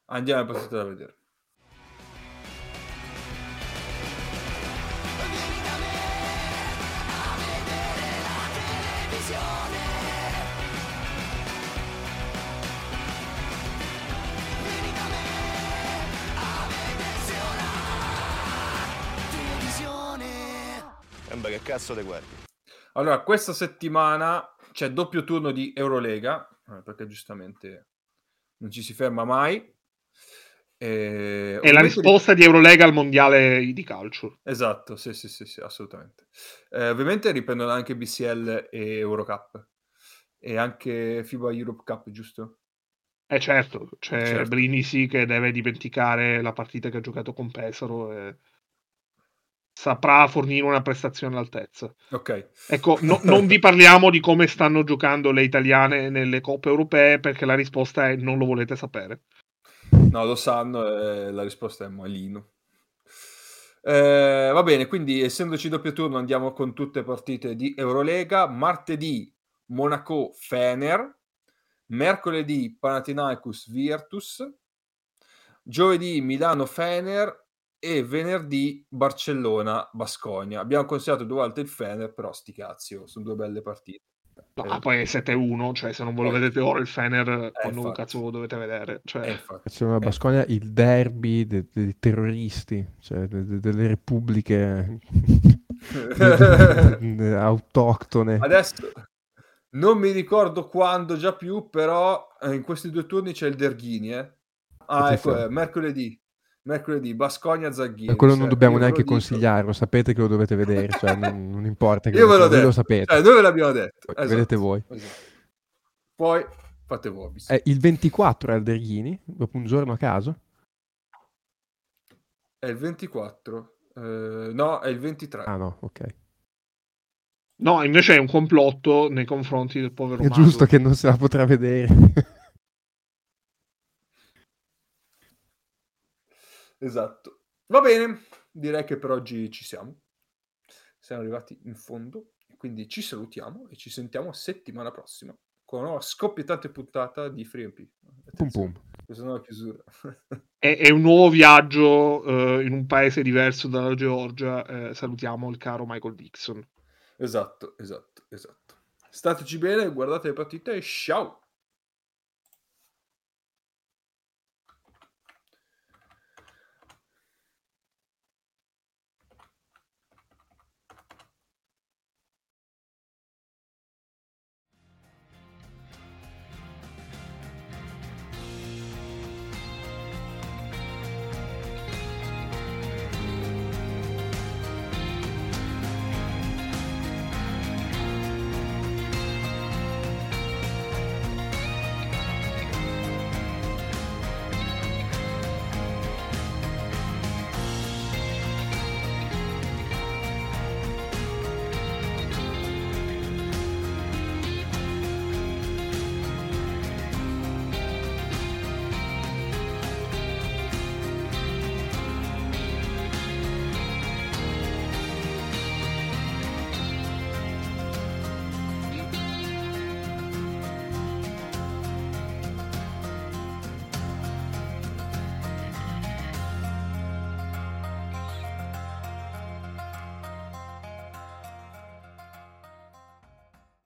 Andiamo in partita da vedere. Che cazzo te guardi? Allora, questa settimana c'è doppio turno di Eurolega, perché giustamente non ci si ferma mai. È la risposta di Eurolega al mondiale di calcio. Esatto, sì, assolutamente. Ovviamente riprendono anche BCL e Eurocup e anche FIBA Europe Cup, giusto? Certo, c'è. Brindisi che deve dimenticare la partita che ha giocato con Pesaro saprà fornire una prestazione all'altezza. Ok. Ecco, non vi parliamo di come stanno giocando le italiane nelle coppe europee, perché la risposta è non lo volete sapere. No, lo sanno, la risposta è Molino. Va bene, quindi essendoci doppio turno andiamo con tutte le partite di Eurolega. Martedì Monaco-Fener, mercoledì Panathinaikos-Virtus, giovedì Milano-Fener e venerdì Barcellona-Basconia. Abbiamo considerato due volte il Fener, però sti cazzo, sono due belle partite. No, poi è 7-1, cioè se non ve lo vedete ora il Fener, quando un cazzo lo dovete vedere, cioè la Basconia, il derby dei terroristi, cioè delle repubbliche autoctone. Adesso non mi ricordo quando già più, però in questi due turni c'è il Derghini, mercoledì Basconia Zaghini, quello non dobbiamo neanche consigliarlo, sapete che lo dovete vedere, cioè non importa che io ve lo sapete, noi ve l'abbiamo detto, esatto. Vedete voi, esatto. Poi fate voi il 24 al Derghini, dopo un giorno a caso è il 24, no è il 23, ah no, ok, no invece è un complotto nei confronti del povero Mago, è giusto che non se la potrà vedere. Esatto, va bene, direi che per oggi ci siamo arrivati in fondo, quindi ci salutiamo e ci sentiamo settimana prossima con una scoppiettante puntata di FreeMP. Pum pum. Questa è una chiusura. È un nuovo viaggio in un paese diverso dalla Georgia, salutiamo il caro Michael Dixon. Esatto, esatto, esatto. Stateci bene, guardate le partite e ciao!